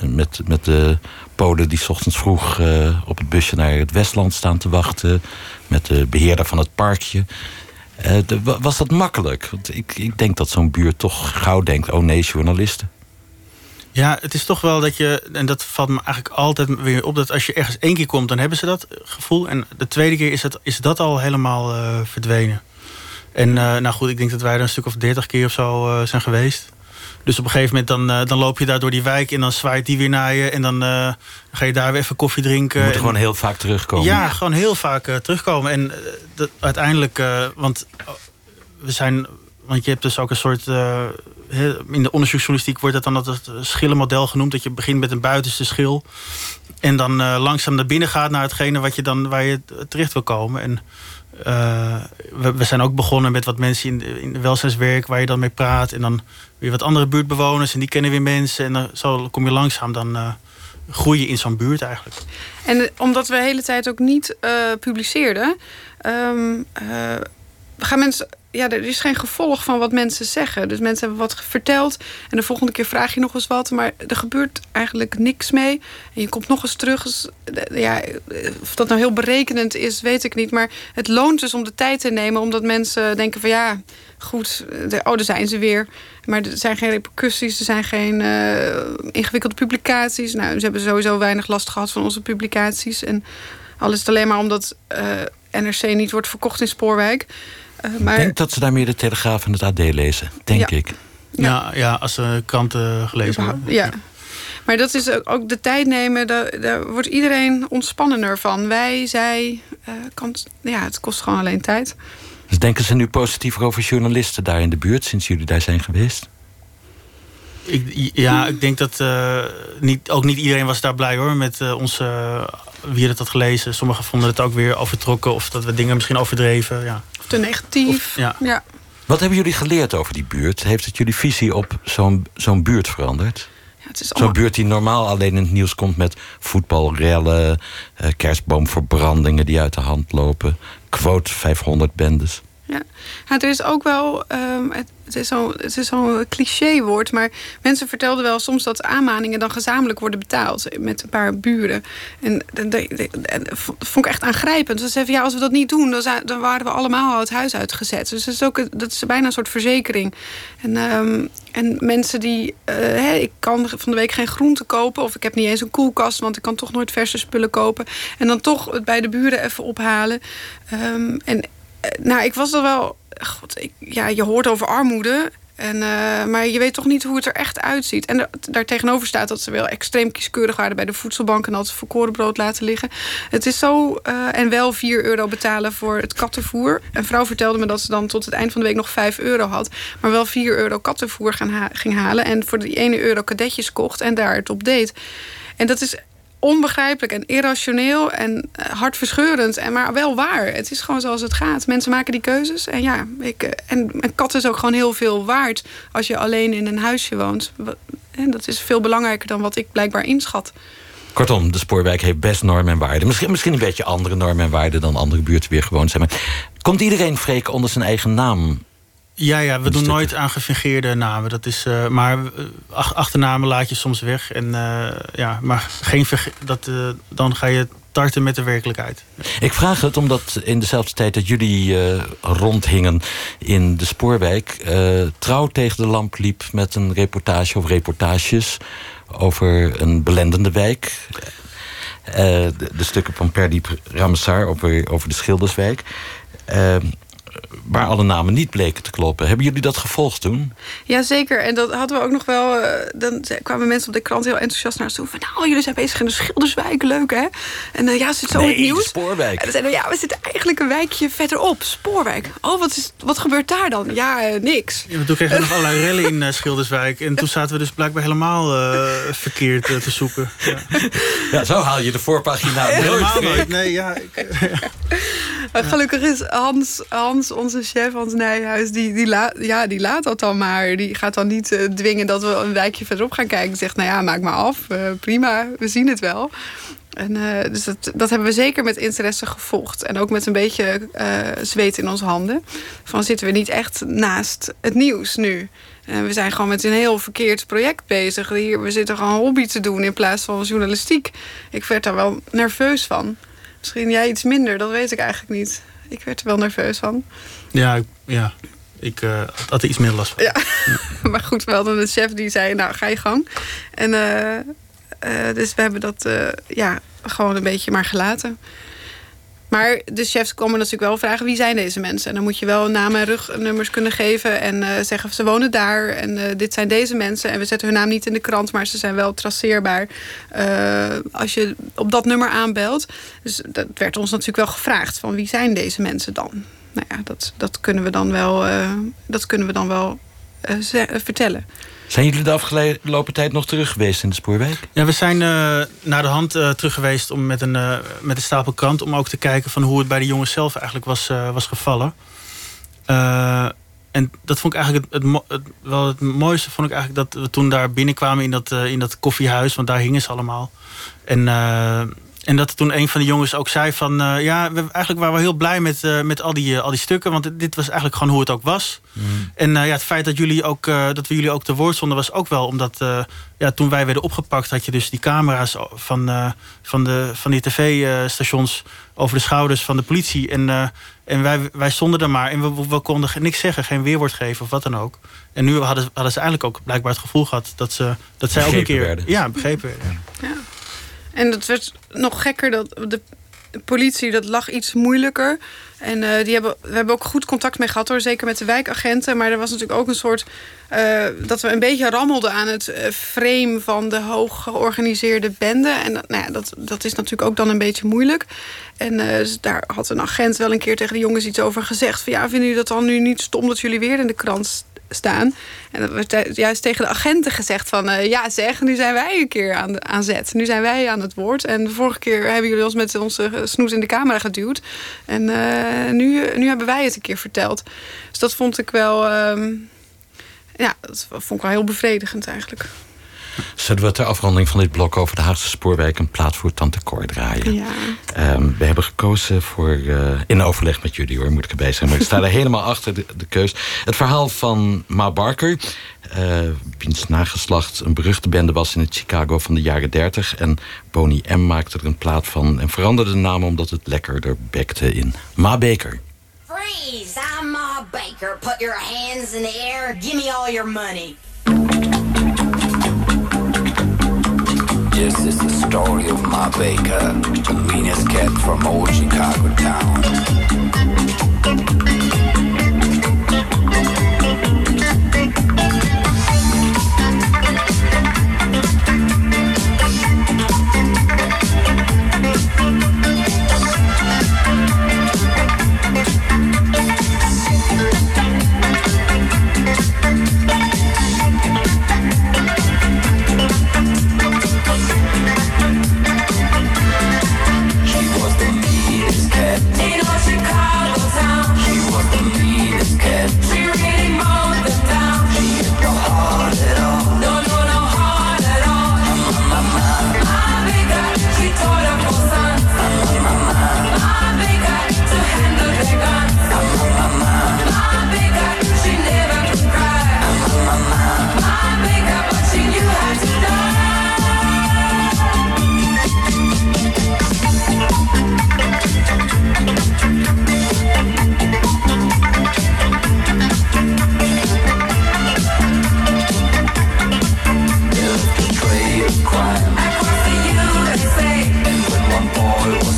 Met de Polen die 's ochtends vroeg op het busje naar het Westland staan te wachten. Met de beheerder van het parkje. Was dat makkelijk? Want ik denk dat zo'n buurt toch gauw denkt, oh nee, journalisten. Ja, het is toch wel dat je, en dat valt me eigenlijk altijd weer op, dat als je ergens één keer komt, dan hebben ze dat gevoel. En de tweede keer is dat al helemaal verdwenen. En nou goed, ik denk dat wij er een stuk of 30 keer of zo zijn geweest. Dus op een gegeven moment dan loop je daar door die wijk en dan zwaait die weer naar je. En dan ga je daar weer even koffie drinken. Je moet gewoon heel vaak terugkomen. Ja, gewoon heel vaak terugkomen. En uiteindelijk, want je hebt dus ook een soort... in de onderzoeksjournalistiek wordt dat dan het schillenmodel genoemd. Dat je begint met een buitenste schil. En dan langzaam naar binnen gaat naar hetgene waar je terecht wil komen. En we zijn ook begonnen met wat mensen in welzijnswerk waar je dan mee praat. En dan weer wat andere buurtbewoners en die kennen weer mensen. En zo kom je langzaam dan... groeien in zo'n buurt eigenlijk. En omdat we de hele tijd ook niet publiceerden... gaan mensen... Ja, er is geen gevolg van wat mensen zeggen. Dus mensen hebben wat verteld. En de volgende keer vraag je nog eens wat. Maar er gebeurt eigenlijk niks mee. En je komt nog eens terug. Dus, ja, of dat nou heel berekenend is, weet ik niet. Maar het loont dus om de tijd te nemen. Omdat mensen denken van ja, goed. Daar zijn ze weer. Maar er zijn geen repercussies. Er zijn geen ingewikkelde publicaties. Nou, ze hebben sowieso weinig last gehad van onze publicaties. En al is het alleen maar omdat NRC niet wordt verkocht in Spoorwijk. Ik denk dat ze daar meer de Telegraaf en het AD lezen, denk ik. Ja, als ze kranten gelezen worden. Ja. Maar dat is ook de tijd nemen, daar wordt iedereen ontspannender van. Wij, zij, het kost gewoon alleen tijd. Dus denken ze nu positiever over journalisten daar in de buurt, sinds jullie daar zijn geweest? Ik denk dat ook niet iedereen was daar blij hoor met onze... Wie had dat gelezen? Sommigen vonden het ook weer overtrokken. Of dat we dingen misschien overdreven. Ja. Of te negatief. Ja. Wat hebben jullie geleerd over die buurt? Heeft het jullie visie op zo'n buurt veranderd? Ja, het is allemaal... Zo'n buurt die normaal alleen in het nieuws komt met voetbalrellen... kerstboomverbrandingen die uit de hand lopen. Quote 500 bendes. Ja, er is ook wel... Het is zo'n clichéwoord, maar mensen vertelden wel soms dat aanmaningen dan gezamenlijk worden betaald met een paar buren. En dat vond ik echt aangrijpend. Ze zeiden, als we dat niet doen, dan waren we allemaal al het huis uitgezet. Dus dat is bijna een soort verzekering. En mensen die, ik kan van de week geen groente kopen of ik heb niet eens een koelkast, want ik kan toch nooit verse spullen kopen. En dan toch het bij de buren even ophalen. Ik was er wel... God, je hoort over armoede, maar je weet toch niet hoe het er echt uitziet. En daar tegenover staat dat ze wel extreem kieskeurig waren bij de voedselbank... en altijd volkorenbrood laten liggen. Het is zo, en wel €4 betalen voor het kattenvoer. Een vrouw vertelde me dat ze dan tot het eind van de week nog €5 had... maar wel €4 kattenvoer ging halen... en voor die €1 kadetjes kocht en daar het op deed. En dat is... onbegrijpelijk en irrationeel en hartverscheurend, maar wel waar. Het is gewoon zoals het gaat. Mensen maken die keuzes. En ja, een kat is ook gewoon heel veel waard als je alleen in een huisje woont. En dat is veel belangrijker dan wat ik blijkbaar inschat. Kortom, de Spoorwijk heeft best normen en waarden. Misschien een beetje andere normen en waarden dan andere buurten weer gewoon zijn. Maar komt iedereen, Freek, onder zijn eigen naam? Ja, we doen nooit aan gefingeerde namen. Dat is, maar achternamen laat je soms weg. En, maar geen dan ga je tarten met de werkelijkheid. Ik vraag het omdat in dezelfde tijd dat jullie rondhingen in de Spoorwijk... Trouw tegen de lamp liep met een reportage of reportages... over een belendende wijk. De stukken van Perdiep Ramsar over de Schilderswijk... waar alle namen niet bleken te kloppen. Hebben jullie dat gevolgd toen? Jazeker, en dat hadden we ook nog wel. Dan kwamen mensen op de krant heel enthousiast naar ons toe. Van, nou, jullie zijn bezig in de Schilderswijk, leuk hè? En ja, zit zo in het nieuws. Spoorwijk. En dan zeiden we, ja, we zitten eigenlijk een wijkje verderop. Spoorwijk. Oh, wat gebeurt daar dan? Ja, niks. Ja, toen kregen we nog allerlei rellen in Schilderswijk. En toen zaten we dus blijkbaar helemaal verkeerd te zoeken. Ja. Ja, zo haal je de voorpagina nooit. Nee, ja. Gelukkig is Hans, onze chef, Hans Nijhuis, die laat dat dan maar. Die gaat dan niet dwingen dat we een wijkje verderop gaan kijken. Die zegt, nou ja, maak maar af. Prima, we zien het wel. En, dus dat hebben we zeker met interesse gevolgd. En ook met een beetje zweet in onze handen. Van, zitten we niet echt naast het nieuws nu? We zijn gewoon met een heel verkeerd project bezig. We zitten gewoon hobby te doen in plaats van journalistiek. Ik werd daar wel nerveus van. Misschien jij iets minder, dat weet ik eigenlijk niet. Ik werd er wel nerveus van. Ja. Ik had er iets minder last van. Ja. Maar goed, we hadden een chef die zei, nou, ga je gang. En dus we hebben dat gewoon een beetje maar gelaten. Maar de chefs komen natuurlijk wel vragen, wie zijn deze mensen? En dan moet je wel namen en rugnummers kunnen geven en zeggen, ze wonen daar en dit zijn deze mensen. En we zetten hun naam niet in de krant, maar ze zijn wel traceerbaar als je op dat nummer aanbelt. Dus dat werd ons natuurlijk wel gevraagd, van wie zijn deze mensen dan? Nou ja, dat kunnen we dan wel vertellen. Zijn jullie de afgelopen tijd nog terug geweest in de Spoorwijk? Ja, we zijn naar de hand terug geweest om met een stapel krant, om ook te kijken van hoe het bij de jongens zelf eigenlijk was gevallen. En dat vond ik eigenlijk het mooiste. Vond ik eigenlijk dat we toen daar binnenkwamen in dat koffiehuis, want daar hingen ze allemaal. En dat toen een van de jongens ook zei van, eigenlijk waren we heel blij met al die stukken, want dit was eigenlijk gewoon hoe het ook was. Mm. En het feit dat jullie ook dat we jullie ook te woord stonden was ook wel omdat toen wij werden opgepakt had je dus die camera's van die tv-stations over de schouders van de politie en wij stonden er maar en we konden niks zeggen, geen weerwoord geven of wat dan ook. En nu hadden ze eigenlijk ook blijkbaar het gevoel gehad dat zij ook een keer werden. Ja, begrepen werden. Ja. En dat werd nog gekker, dat de politie, dat lag iets moeilijker. En we hebben ook goed contact mee gehad, hoor, zeker met de wijkagenten. Maar er was natuurlijk ook een soort, dat we een beetje rammelden aan het frame van de hoog georganiseerde bende. En dat is natuurlijk ook dan een beetje moeilijk. En dus daar had een agent wel een keer tegen de jongens iets over gezegd. Van, ja, vinden jullie dat dan nu niet stom dat jullie weer in de krant staan? En dat werd juist tegen de agenten gezegd van, nu zijn wij een keer aan zet. Nu zijn wij aan het woord. En de vorige keer hebben jullie ons met onze snoes in de camera geduwd. En nu hebben wij het een keer verteld. Dus dat vond ik wel, heel bevredigend eigenlijk. Zullen we ter afronding van dit blok over de Haagse Spoorwijk een plaat voor Tante Cor draaien? Ja. We hebben gekozen voor, in overleg met jullie hoor, moet ik erbij zijn. Maar ik sta er helemaal achter de keus. Het verhaal van Ma Barker, wiens nageslacht een beruchte bende was in het Chicago van de jaren 30. En Boney M. maakte er een plaat van en veranderde de naam omdat het lekkerder bekte in Ma Baker. Freeze, I'm Ma Baker. Put your hands in the air. Give me all your money. This is the story of Ma Baker, the meanest cat from old Chicago town.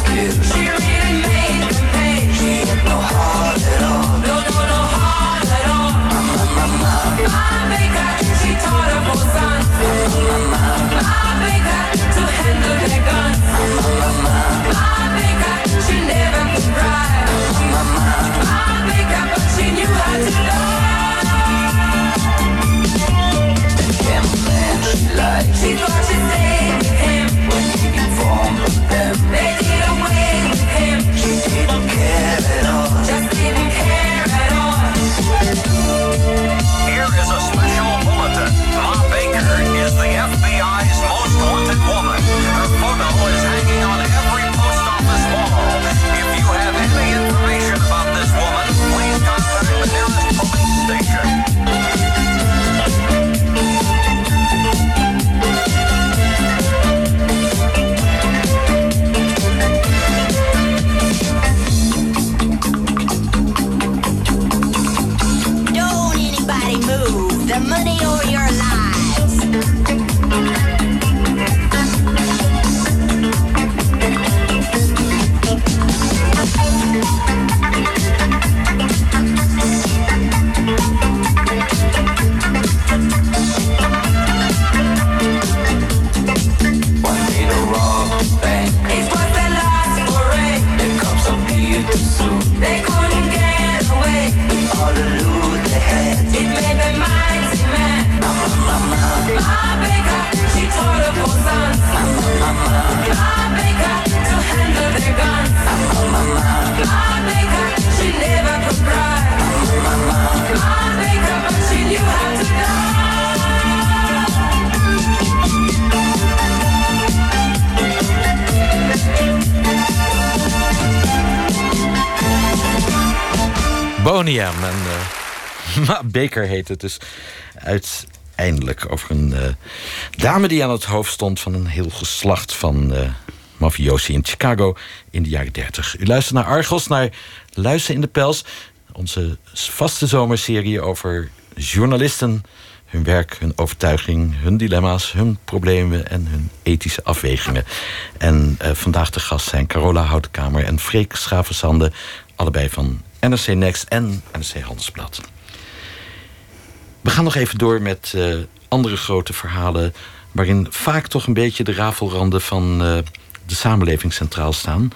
She really made them pay. She had no heart at all. Carbonium. Beker heet het dus. Uiteindelijk over een dame die aan het hoofd stond van een heel geslacht van mafiosi in Chicago in de jaren 30. U luistert naar Argos, naar Luizen in de Pels. Onze vaste zomerserie over journalisten, hun werk, hun overtuiging, hun dilemma's, hun problemen en hun ethische afwegingen. En vandaag de gast zijn Carola Houtenkamer en Freek Schravesande, allebei van NRC Next en NRC Handelsblad. We gaan nog even door met andere grote verhalen waarin vaak toch een beetje de rafelranden van de samenleving centraal staan.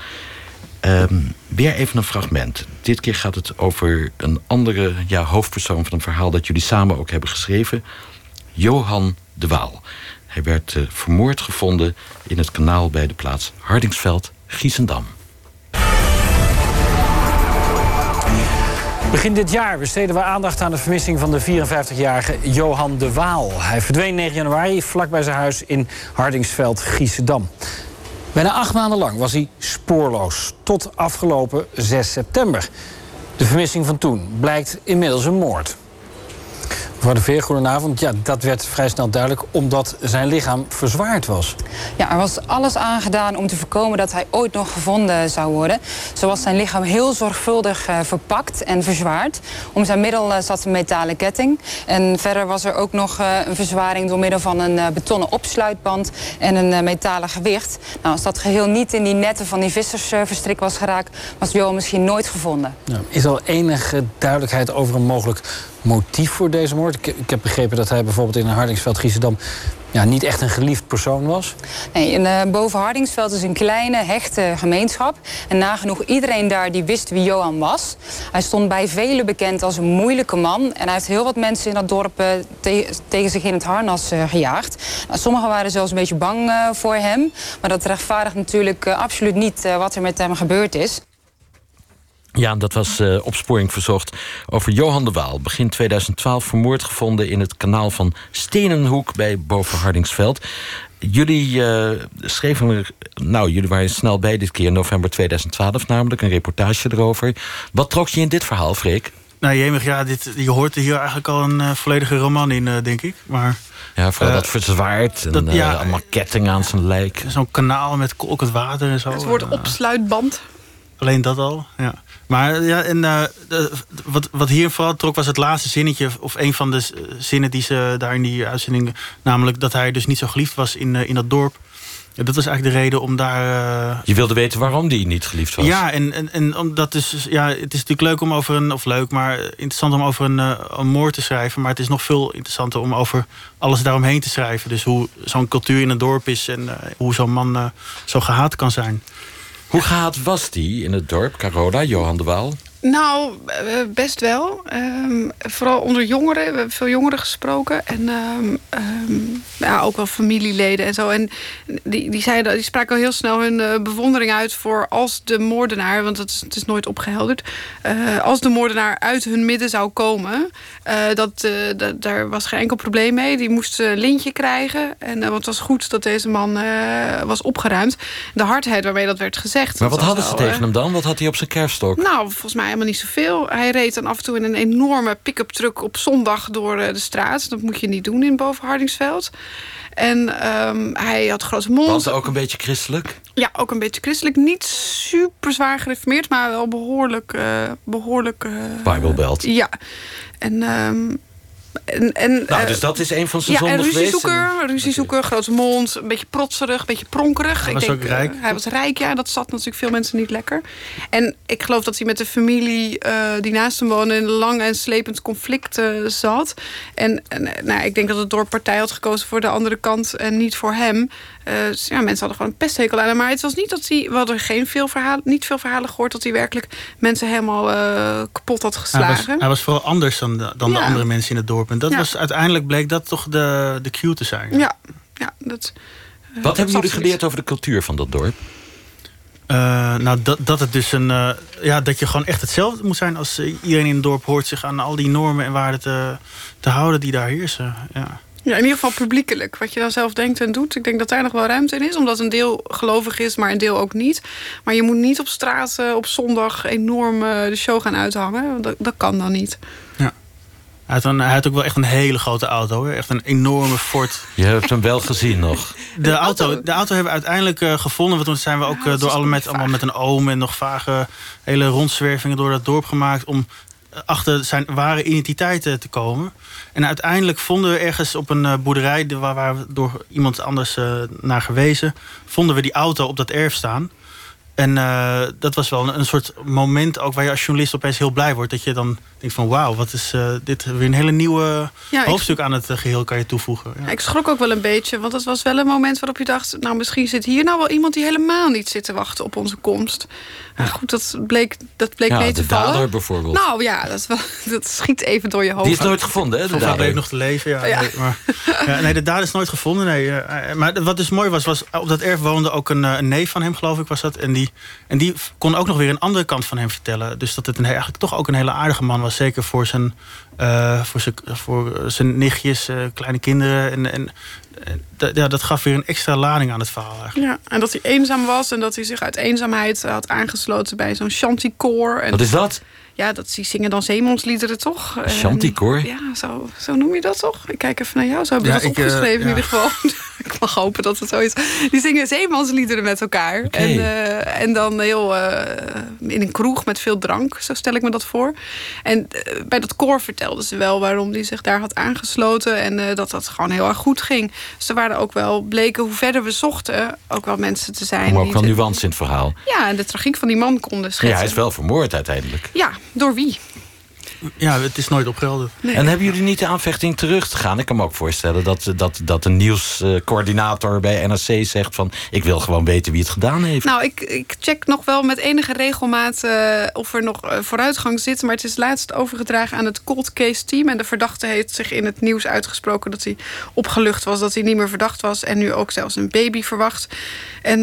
Weer even een fragment. Dit keer gaat het over een andere hoofdpersoon van een verhaal dat jullie samen ook hebben geschreven. Johan de Waal. Hij werd vermoord gevonden in het kanaal bij de plaats Hardinxveld-Giessendam. Begin dit jaar besteden we aandacht aan de vermissing van de 54-jarige Johan de Waal. Hij verdween 9 januari vlakbij zijn huis in Hardinxveld-Giessendam. Bijna 8 maanden lang was hij spoorloos, tot afgelopen 6 september. De vermissing van toen blijkt inmiddels een moord. Mevrouw de Veer, goedenavond. Ja, dat werd vrij snel duidelijk omdat zijn lichaam verzwaard was. Ja, er was alles aangedaan om te voorkomen dat hij ooit nog gevonden zou worden. Zo was zijn lichaam heel zorgvuldig verpakt en verzwaard. Om zijn middel zat een metalen ketting. En verder was er ook nog een verzwaring door middel van een betonnen opsluitband en een metalen gewicht. Nou, als dat geheel niet in die netten van die vissers verstrikt was geraakt, was Johan misschien nooit gevonden. Ja, is al enige duidelijkheid over een mogelijk motief voor deze moord? Ik heb begrepen dat hij bijvoorbeeld in Hardinxveld-Giessendam niet echt een geliefd persoon was. Nee, Boven-Hardinxveld is een kleine, hechte gemeenschap. En nagenoeg iedereen daar die wist wie Johan was. Hij stond bij velen bekend als een moeilijke man. En hij heeft heel wat mensen in dat dorp tegen zich in het harnas gejaagd. Nou, sommigen waren zelfs een beetje bang voor hem. Maar dat rechtvaardigt natuurlijk absoluut niet wat er met hem gebeurd is. Ja, dat was Opsporing Verzocht over Johan de Waal. Begin 2012 vermoord gevonden in het kanaal van Stenenhoek bij Boven-Hardinxveld. Jullie schreven er, jullie waren snel bij dit keer in november 2012 namelijk, een reportage erover. Wat trok je in dit verhaal, Freek? Nou, jemig, je hoort hier eigenlijk al een volledige roman in, denk ik. Maar, ja, vooral dat verzwaard en allemaal ketting aan zijn lijk. Zo'n kanaal met kolkend water en zo. Het woord opsluitband. Alleen dat al, ja. Maar ja, en wat hier vooral trok was het laatste zinnetje, of een van de zinnen die ze daar in die uitzending, namelijk dat hij dus niet zo geliefd was in dat dorp. Ja, dat was eigenlijk de reden om daar... Je wilde weten waarom die niet geliefd was. Ja, en omdat dus, ja, het is natuurlijk leuk om over een... of leuk, maar interessant om over een moord te schrijven. Maar het is nog veel interessanter om over alles daaromheen te schrijven. Dus hoe zo'n cultuur in een dorp is en hoe zo'n man zo gehaat kan zijn. Hoe gehaat was die in het dorp, Carola, Johan de Waal? Nou, best wel. Vooral onder jongeren. We hebben veel jongeren gesproken. En ook wel familieleden en zo. En die spraken al heel snel hun bewondering uit voor als de moordenaar... want het is nooit opgehelderd. Als de moordenaar uit hun midden zou komen... daar was geen enkel probleem mee. Die moest een lintje krijgen. En het was goed dat deze man was opgeruimd. De hardheid waarmee dat werd gezegd. Maar wat hadden ze tegen hem dan? Wat had hij op zijn kerfstok? Nou, volgens mij helemaal niet zoveel. Hij reed dan af en toe in een enorme pick-up truck op zondag door de straat. Dat moet je niet doen in Boven-Hardinxveld. En hij had grote mond. Was hij ook een beetje christelijk? Ja, ook een beetje christelijk. Niet super zwaar gereformeerd, maar wel behoorlijk... Bijbelbelt. Ja. Dus dat is een van zijn zonden geweest. Ruziezoeker, grote mond, een beetje protserig, een beetje pronkerig. Hij was ook rijk. Hij was rijk, ja. Dat zat natuurlijk veel mensen niet lekker. En ik geloof dat hij met de familie die naast hem woonde... in een lang en slepend conflict zat. En ik denk dat het dorp partij had gekozen voor de andere kant... en niet voor hem. Mensen hadden gewoon een pesthekel aan hem. Maar het was niet dat hij... We hadden niet veel verhalen gehoord... dat hij werkelijk mensen helemaal kapot had geslagen. Hij was vooral anders dan de andere mensen in het dorp. En dat was, uiteindelijk bleek dat toch de cue te zijn. Ja dat... Wat hebben jullie geleerd over de cultuur van dat dorp? Dat het dus dat je gewoon echt hetzelfde moet zijn... als iedereen in het dorp hoort zich aan al die normen en waarden te houden die daar heersen. Ja. Ja, in ieder geval publiekelijk. Wat je dan zelf denkt en doet. Ik denk dat daar nog wel ruimte in is. Omdat een deel gelovig is, maar een deel ook niet. Maar je moet niet op straat op zondag enorm de show gaan uithangen. Dat kan dan niet. Ja. Hij had ook wel echt een hele grote auto. Hè? Echt een enorme Ford. Je hebt hem wel gezien nog. De auto hebben we uiteindelijk gevonden. Want toen zijn we ook door allemaal met een oom en nog vage hele rondzwervingen door dat dorp gemaakt. Om achter zijn ware identiteit te komen. En uiteindelijk vonden we ergens op een boerderij, waar we door iemand anders naar gewezen, vonden we die auto op dat erf staan. En dat was wel een soort moment ook waar je als journalist opeens heel blij wordt. Dat je dan denkt van wauw, wat is dit weer een hele nieuwe hoofdstuk aan het geheel kan je toevoegen. Ja. Ik schrok ook wel een beetje, want het was wel een moment waarop je dacht, nou misschien zit hier nou wel iemand die helemaal niet zit te wachten op onze komst. Maar goed, dat bleek mee te vallen. Ja, de dader bijvoorbeeld. Nou ja, dat schiet even door je hoofd. Die is nooit gevonden, hè? De dader bleef nog te leven, ja. Ja. Nee, maar, nee, de dader is nooit gevonden, nee. Maar wat dus mooi was op dat erf woonde ook een neef van hem, geloof ik, was dat. En die kon ook nog weer een andere kant van hem vertellen. Dus dat het eigenlijk toch ook een hele aardige man was. Zeker voor zijn nichtjes, kleine kinderen. En dat gaf weer een extra lading aan het verhaal eigenlijk. Ja, en dat hij eenzaam was en dat hij zich uit eenzaamheid had aangesloten bij zo'n shantykoor. Wat is dat? Ja, dat die zingen dan zeemansliederen, toch? Shantykoor? Ja, zo noem je dat toch? Ik kijk even naar jou, zo heb je dat opgeschreven in ieder geval. Ik mag hopen dat het zo is. Die zingen zeemansliederen met elkaar. Okay. En dan heel in een kroeg met veel drank, zo stel ik me dat voor. En bij dat koor vertelden ze wel waarom hij zich daar had aangesloten. En dat gewoon heel erg goed ging. Dus er waren ook wel, bleken hoe verder we zochten, ook wel mensen te zijn. Maar ook wel nuance in het verhaal. Ja, en de tragiek van die man konden schetsen. Ja, hij is wel vermoord uiteindelijk. Ja. Door wie? Ja, het is nooit opgehelderd. Nee. En hebben jullie niet de aanvechting terug te gaan? Ik kan me ook voorstellen dat een nieuwscoördinator bij NRC zegt van, ik wil gewoon weten wie het gedaan heeft. Nou, ik check nog wel met enige regelmaat of er nog vooruitgang zit. Maar het is laatst overgedragen aan het cold case team. En de verdachte heeft zich in het nieuws uitgesproken dat hij opgelucht was, dat hij niet meer verdacht was. En nu ook zelfs een baby verwacht. En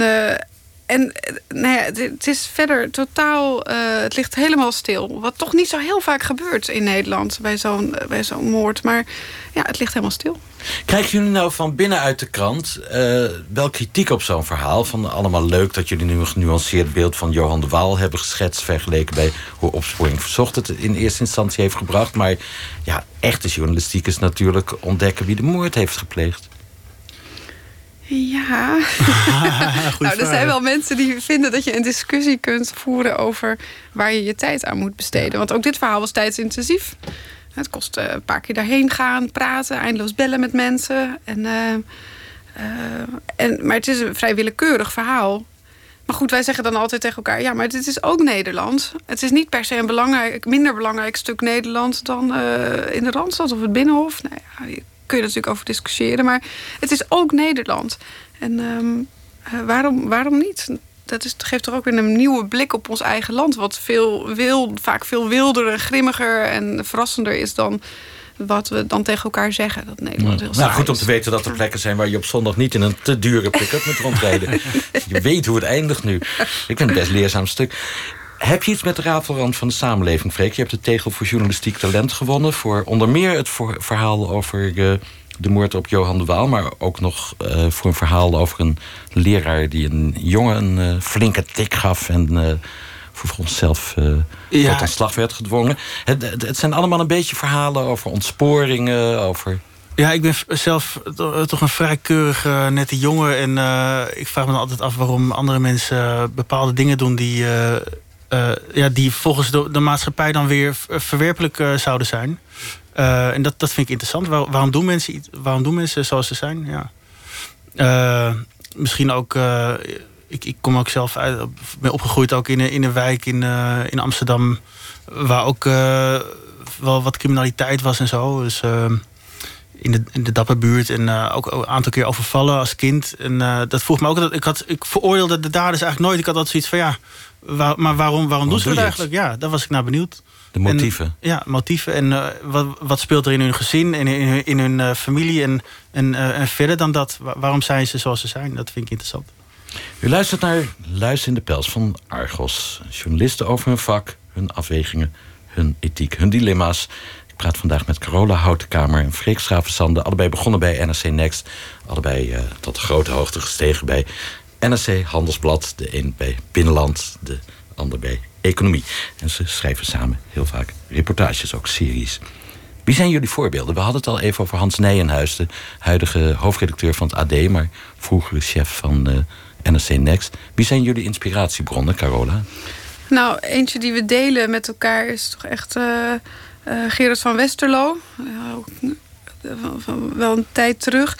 nou ja, het is verder totaal, het ligt helemaal stil. Wat toch niet zo heel vaak gebeurt in Nederland bij zo'n moord. Maar ja, het ligt helemaal stil. Krijgen jullie nou van binnenuit de krant wel kritiek op zo'n verhaal? Van allemaal leuk dat jullie nu een genuanceerd beeld van Johan de Waal hebben geschetst, vergeleken bij hoe Opsporing Verzocht het in eerste instantie heeft gebracht. Maar ja, echte journalistiek is natuurlijk ontdekken wie de moord heeft gepleegd. Ja, nou, er zijn wel mensen die vinden dat je een discussie kunt voeren over waar je je tijd aan moet besteden. Want ook dit verhaal was tijdsintensief. Het kost een paar keer daarheen gaan, praten, eindeloos bellen met mensen. Maar het is een vrij willekeurig verhaal. Maar goed, wij zeggen dan altijd tegen elkaar, ja, maar dit is ook Nederland. Het is niet per se een minder belangrijk stuk Nederland dan in de Randstad of het Binnenhof. Nou ja, kun je natuurlijk over discussiëren, maar het is ook Nederland. En waarom niet? Dat geeft toch ook weer een nieuwe blik op ons eigen land, wat vaak veel wilder en grimmiger en verrassender is dan wat we dan tegen elkaar zeggen. Dat Nederland heel nou, goed om te weten dat er plekken zijn waar je op zondag niet in een te dure pick-up moet rondrijden. Je weet hoe het eindigt nu. Ik vind het best leerzaam stuk. Heb je iets met de rafelrand van de samenleving, Freek? Je hebt de Tegel voor Journalistiek Talent gewonnen voor onder meer het verhaal over de moord op Johan de Waal, maar ook nog voor een verhaal over een leraar die een jongen een flinke tik gaf en vervolgens zelf tot ontslag werd gedwongen. Het zijn allemaal een beetje verhalen over ontsporingen, over... Ja, ik ben zelf toch een vrij keurig nette jongen en ik vraag me dan altijd af waarom andere mensen bepaalde dingen doen die... die volgens de maatschappij dan weer verwerpelijk zouden zijn. En dat vind ik interessant. Waarom doen mensen zoals ze zijn? Ja. Misschien ook... Ik kom ook zelf uit... ben opgegroeid ook in een wijk in Amsterdam... waar ook wel wat criminaliteit was en zo. Dus in de Dapperbuurt. En ook een aantal keer overvallen als kind. En dat vroeg me ook... Ik veroordeelde de daders eigenlijk nooit. Ik had altijd zoiets van... waarom doen ze dat eigenlijk? Ja, daar was ik naar benieuwd. De motieven. Motieven. En wat speelt er in hun gezin en in hun familie? En verder dan dat, waarom zijn ze zoals ze zijn? Dat vind ik interessant. U luistert naar Luizen in de Pels van Argos. Journalisten over hun vak, hun afwegingen, hun ethiek, hun dilemma's. praat vandaag met Carola Houtenkamer en Freek Schravesande. Allebei begonnen bij NRC Next. Allebei tot grote hoogte gestegen bij NRC Handelsblad. De een bij Binnenland, de ander bij Economie. En ze schrijven samen heel vaak reportages, ook series. Wie zijn jullie voorbeelden? We hadden het al even over Hans Nijhuis, de huidige hoofdredacteur van het AD, maar vroegere chef van NRC Next. Wie zijn jullie inspiratiebronnen, Carola? Nou, eentje die we delen met elkaar is toch echt Gerard van Westerlo. Wel een tijd terug.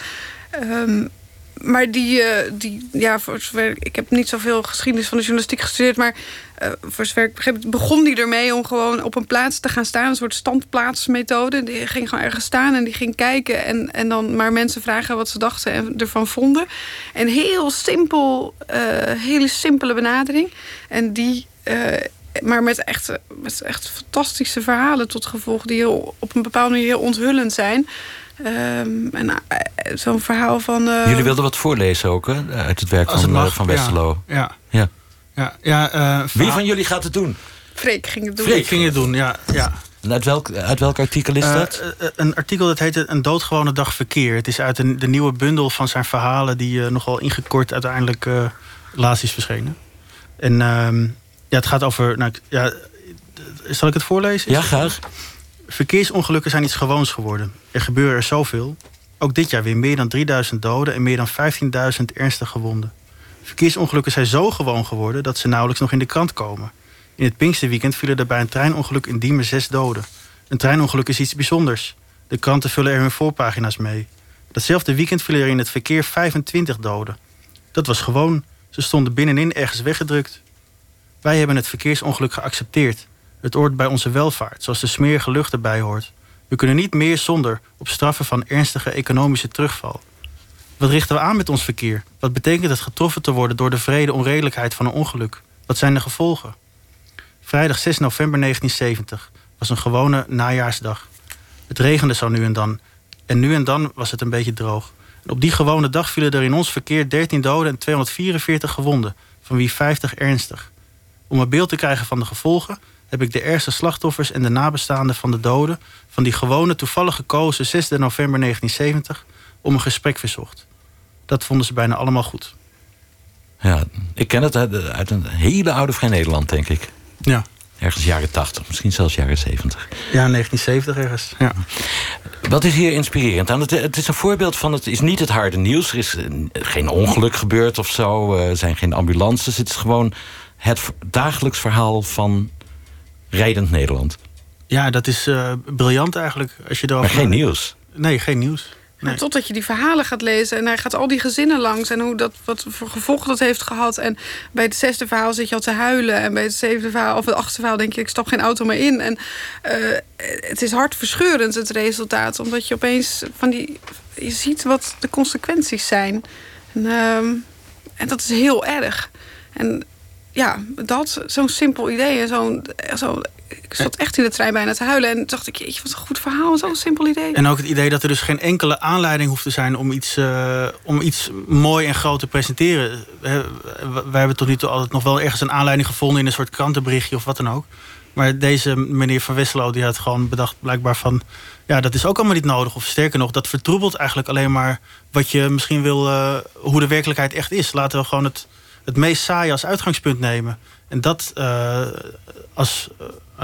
Maar die, voor zover ik heb niet zoveel geschiedenis van de journalistiek gestudeerd, maar voor zover ik begreep, begon die ermee om gewoon op een plaats te gaan staan. Een soort standplaatsmethode. Die ging gewoon ergens staan en die ging kijken en dan maar mensen vragen wat ze dachten en ervan vonden. En heel simpel, hele simpele benadering. En die, maar met echt fantastische verhalen tot gevolg die heel, op een bepaalde manier heel onthullend zijn. Zo'n verhaal van... Jullie wilden wat voorlezen ook, hè? Uit het werk van Westerlo. Ja. Wie van jullie gaat het doen? Freek ging het doen. Freek ging het doen. En uit welk artikel is dat? Een artikel dat heet Een doodgewone dag verkeer. Het is uit de nieuwe bundel van zijn verhalen die nogal ingekort uiteindelijk laatst is verschenen. En het gaat over... Nou, ja, zal ik het voorlezen? Ja, graag. Verkeersongelukken zijn iets gewoons geworden. Er gebeuren er zoveel. Ook dit jaar weer meer dan 3000 doden en meer dan 15.000 ernstig gewonden. Verkeersongelukken zijn zo gewoon geworden dat ze nauwelijks nog in de krant komen. In het Pinksterweekend vielen er bij een treinongeluk in Diemen 6 doden. Een treinongeluk is iets bijzonders. De kranten vullen er hun voorpagina's mee. Datzelfde weekend vielen er in het verkeer 25 doden. Dat was gewoon. Ze stonden binnenin ergens weggedrukt. Wij hebben het verkeersongeluk geaccepteerd. Het hoort bij onze welvaart, zoals de smerige lucht erbij hoort. We kunnen niet meer zonder op straffen van ernstige economische terugval. Wat richten we aan met ons verkeer? Wat betekent het getroffen te worden door de wrede onredelijkheid van een ongeluk? Wat zijn de gevolgen? Vrijdag 6 november 1970 was een gewone najaarsdag. Het regende zo nu en dan. En nu en dan was het een beetje droog. En op die gewone dag vielen er in ons verkeer 13 doden en 244 gewonden, van wie 50 ernstig. Om een beeld te krijgen van de gevolgen heb ik de ergste slachtoffers en de nabestaanden van de doden van die gewone, toevallig gekozen 6 november 1970... om een gesprek verzocht. Dat vonden ze bijna allemaal goed. Ja, ik ken het uit een hele oude Vrij Nederland, denk ik. Ja. Ergens jaren 80, misschien zelfs jaren 70. Ja, 1970 ergens, ja. Wat is hier inspirerend aan? Het is een voorbeeld van, het is niet het harde nieuws. Er is geen ongeluk gebeurd of zo. Er zijn geen ambulances. Het is gewoon het dagelijks verhaal van rijdend Nederland. Ja, dat is briljant eigenlijk. Als je maar geen nieuws. Nee, geen nieuws. Nee. Totdat je die verhalen gaat lezen en hij gaat al die gezinnen langs en hoe dat, wat voor gevolgen dat heeft gehad. En bij het 6e verhaal zit je al te huilen en bij het 7e verhaal of het 8e verhaal denk je, ik stap geen auto meer in. En het is hartverscheurend, het resultaat, omdat je opeens je ziet wat de consequenties zijn. En dat is heel erg. En ja, dat, zo'n simpel idee. Ik zat echt in de trein bijna te huilen en dacht ik, jeetje, wat een goed verhaal, zo'n simpel idee. En ook het idee dat er dus geen enkele aanleiding hoeft te zijn om iets mooi en groot te presenteren. Wij hebben tot nu toe altijd nog wel ergens een aanleiding gevonden in een soort krantenberichtje of wat dan ook. Maar deze meneer van Westerlo, die had gewoon bedacht blijkbaar van, ja, dat is ook allemaal niet nodig. Of sterker nog, dat vertroebelt eigenlijk alleen maar wat je misschien wil, hoe de werkelijkheid echt is. Laten we gewoon het meest saaie als uitgangspunt nemen. En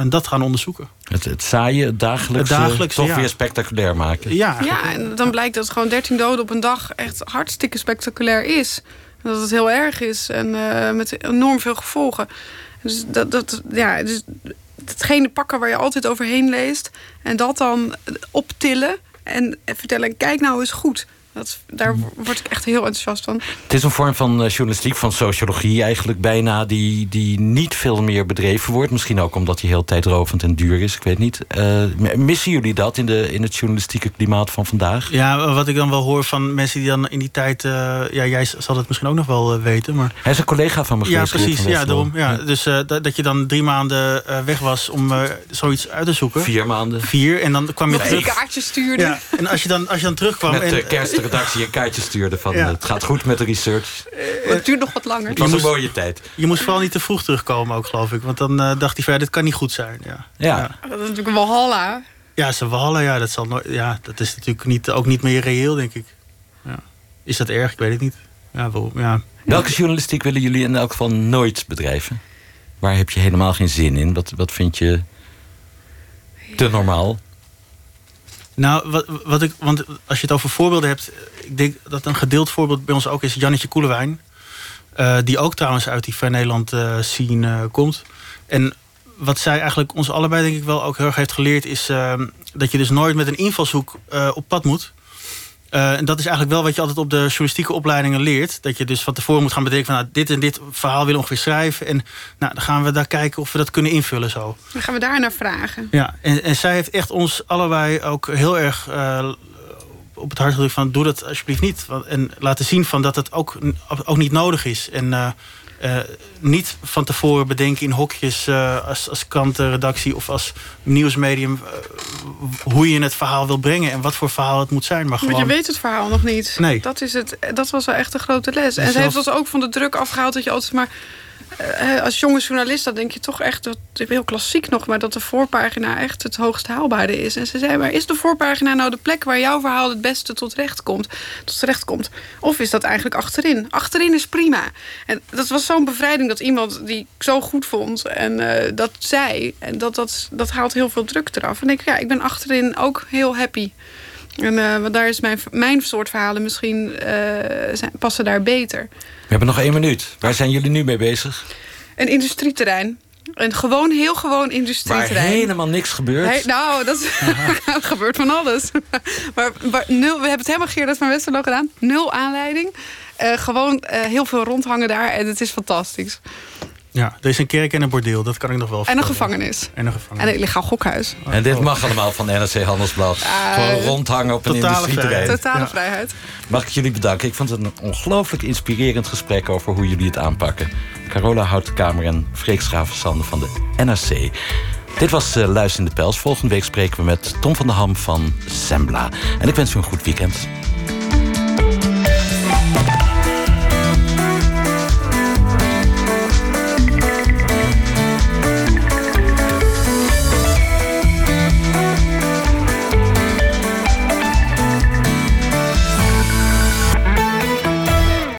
dat gaan onderzoeken. Het saaie, het dagelijkse toch weer spectaculair maken. Ja, en dan blijkt dat gewoon 13 doden op een dag echt hartstikke spectaculair is. En dat het heel erg is en met enorm veel gevolgen. Dus dat hetgene pakken waar je altijd overheen leest en dat dan optillen en vertellen, kijk nou eens goed. Daar word ik echt heel enthousiast van. Het is een vorm van journalistiek, van sociologie eigenlijk bijna, die niet veel meer bedreven wordt. Misschien ook omdat die heel tijdrovend en duur is, ik weet niet. Missen jullie dat in het journalistieke klimaat van vandaag? Ja, wat ik dan wel hoor van mensen die dan in die tijd... jij zal dat misschien ook nog wel weten, maar... Hij is een collega van me geweest. Ja, precies. Ja, daarom. Ja. Dus dat je dan 3 maanden weg was om zoiets uit te zoeken. 4 maanden. 4, en dan kwam je terug. Nog een kaartje stuurde. Ja, en als je dan terugkwam... Met de redactie een kaartje stuurde van het gaat goed met de research. Het duurt nog wat langer. Het was een mooie tijd. Je moest vooral niet te vroeg terugkomen ook, geloof ik. Want dan dacht hij, dit kan niet goed zijn. Ja. Dat is natuurlijk een walhalla. Ja, ze wallen, ja, dat zal nooit. Ja, dat is natuurlijk ook niet meer reëel, denk ik. Ja. Is dat erg? Ik weet het niet. Ja, waarom? Ja. Welke journalistiek willen jullie in elk geval nooit bedrijven? Waar heb je helemaal geen zin in? Wat vind je te normaal? Nou, wat ik. Want als je het over voorbeelden hebt, ik denk dat een gedeeld voorbeeld bij ons ook is Jannetje Koelewijn. Die ook trouwens uit die Vrij Nederland scene komt. En wat zij eigenlijk ons allebei denk ik wel ook heel erg heeft geleerd is dat je dus nooit met een invalshoek op pad moet. En dat is eigenlijk wel wat je altijd op de journalistieke opleidingen leert. Dat je dus van tevoren moet gaan bedenken van nou, dit en dit verhaal willen we ongeveer schrijven. En nou, dan gaan we daar kijken of we dat kunnen invullen zo. Dan gaan we daar naar vragen. Ja, en zij heeft echt ons allebei ook heel erg op het hart gedrukt van doe dat alsjeblieft niet. En laten zien van dat het ook niet nodig is. En niet van tevoren bedenken in hokjes als krantenredactie of als nieuwsmedium hoe je het verhaal wil brengen en wat voor verhaal het moet zijn. Maar gewoon... je weet het verhaal nog niet. Nee. Dat was wel echt een grote les. En ze heeft ons ook van de druk afgehaald dat je altijd maar... als jonge journalist, dan denk je toch echt... dat heel klassiek nog, maar dat de voorpagina echt het hoogst haalbare is. En ze zei, maar is de voorpagina nou de plek waar jouw verhaal het beste tot recht komt? Of is dat eigenlijk achterin? Achterin is prima. En dat was zo'n bevrijding dat iemand die ik zo goed vond... en dat zei, en dat haalt heel veel druk eraf. En denk ik, ja, ik ben achterin ook heel happy. En want daar is mijn soort verhalen misschien passen daar beter. We hebben nog 1 minuut. Waar zijn jullie nu mee bezig? Een industrieterrein. Een heel gewoon industrieterrein. Waar helemaal niks gebeurt. Er gebeurt van alles. maar nul, we hebben het helemaal Gerard van Westerlo gedaan. 0 aanleiding. Gewoon heel veel rondhangen daar. En het is fantastisch. Ja, er is een kerk en een bordeel, dat kan ik nog wel vertellen. En een gevangenis. En een illegaal gokhuis. En dit mag allemaal van NRC Handelsblad. Gewoon rondhangen op een industrieterrein. Totale vrijheid. Mag ik jullie bedanken? Ik vond het een ongelooflijk inspirerend gesprek over hoe jullie het aanpakken. Carola Houtenkamer en Freek Schravesande van de NRC. Dit was Luizen in de Pels. Volgende week spreken we met Tom van der Ham van Sembla. En ik wens u een goed weekend.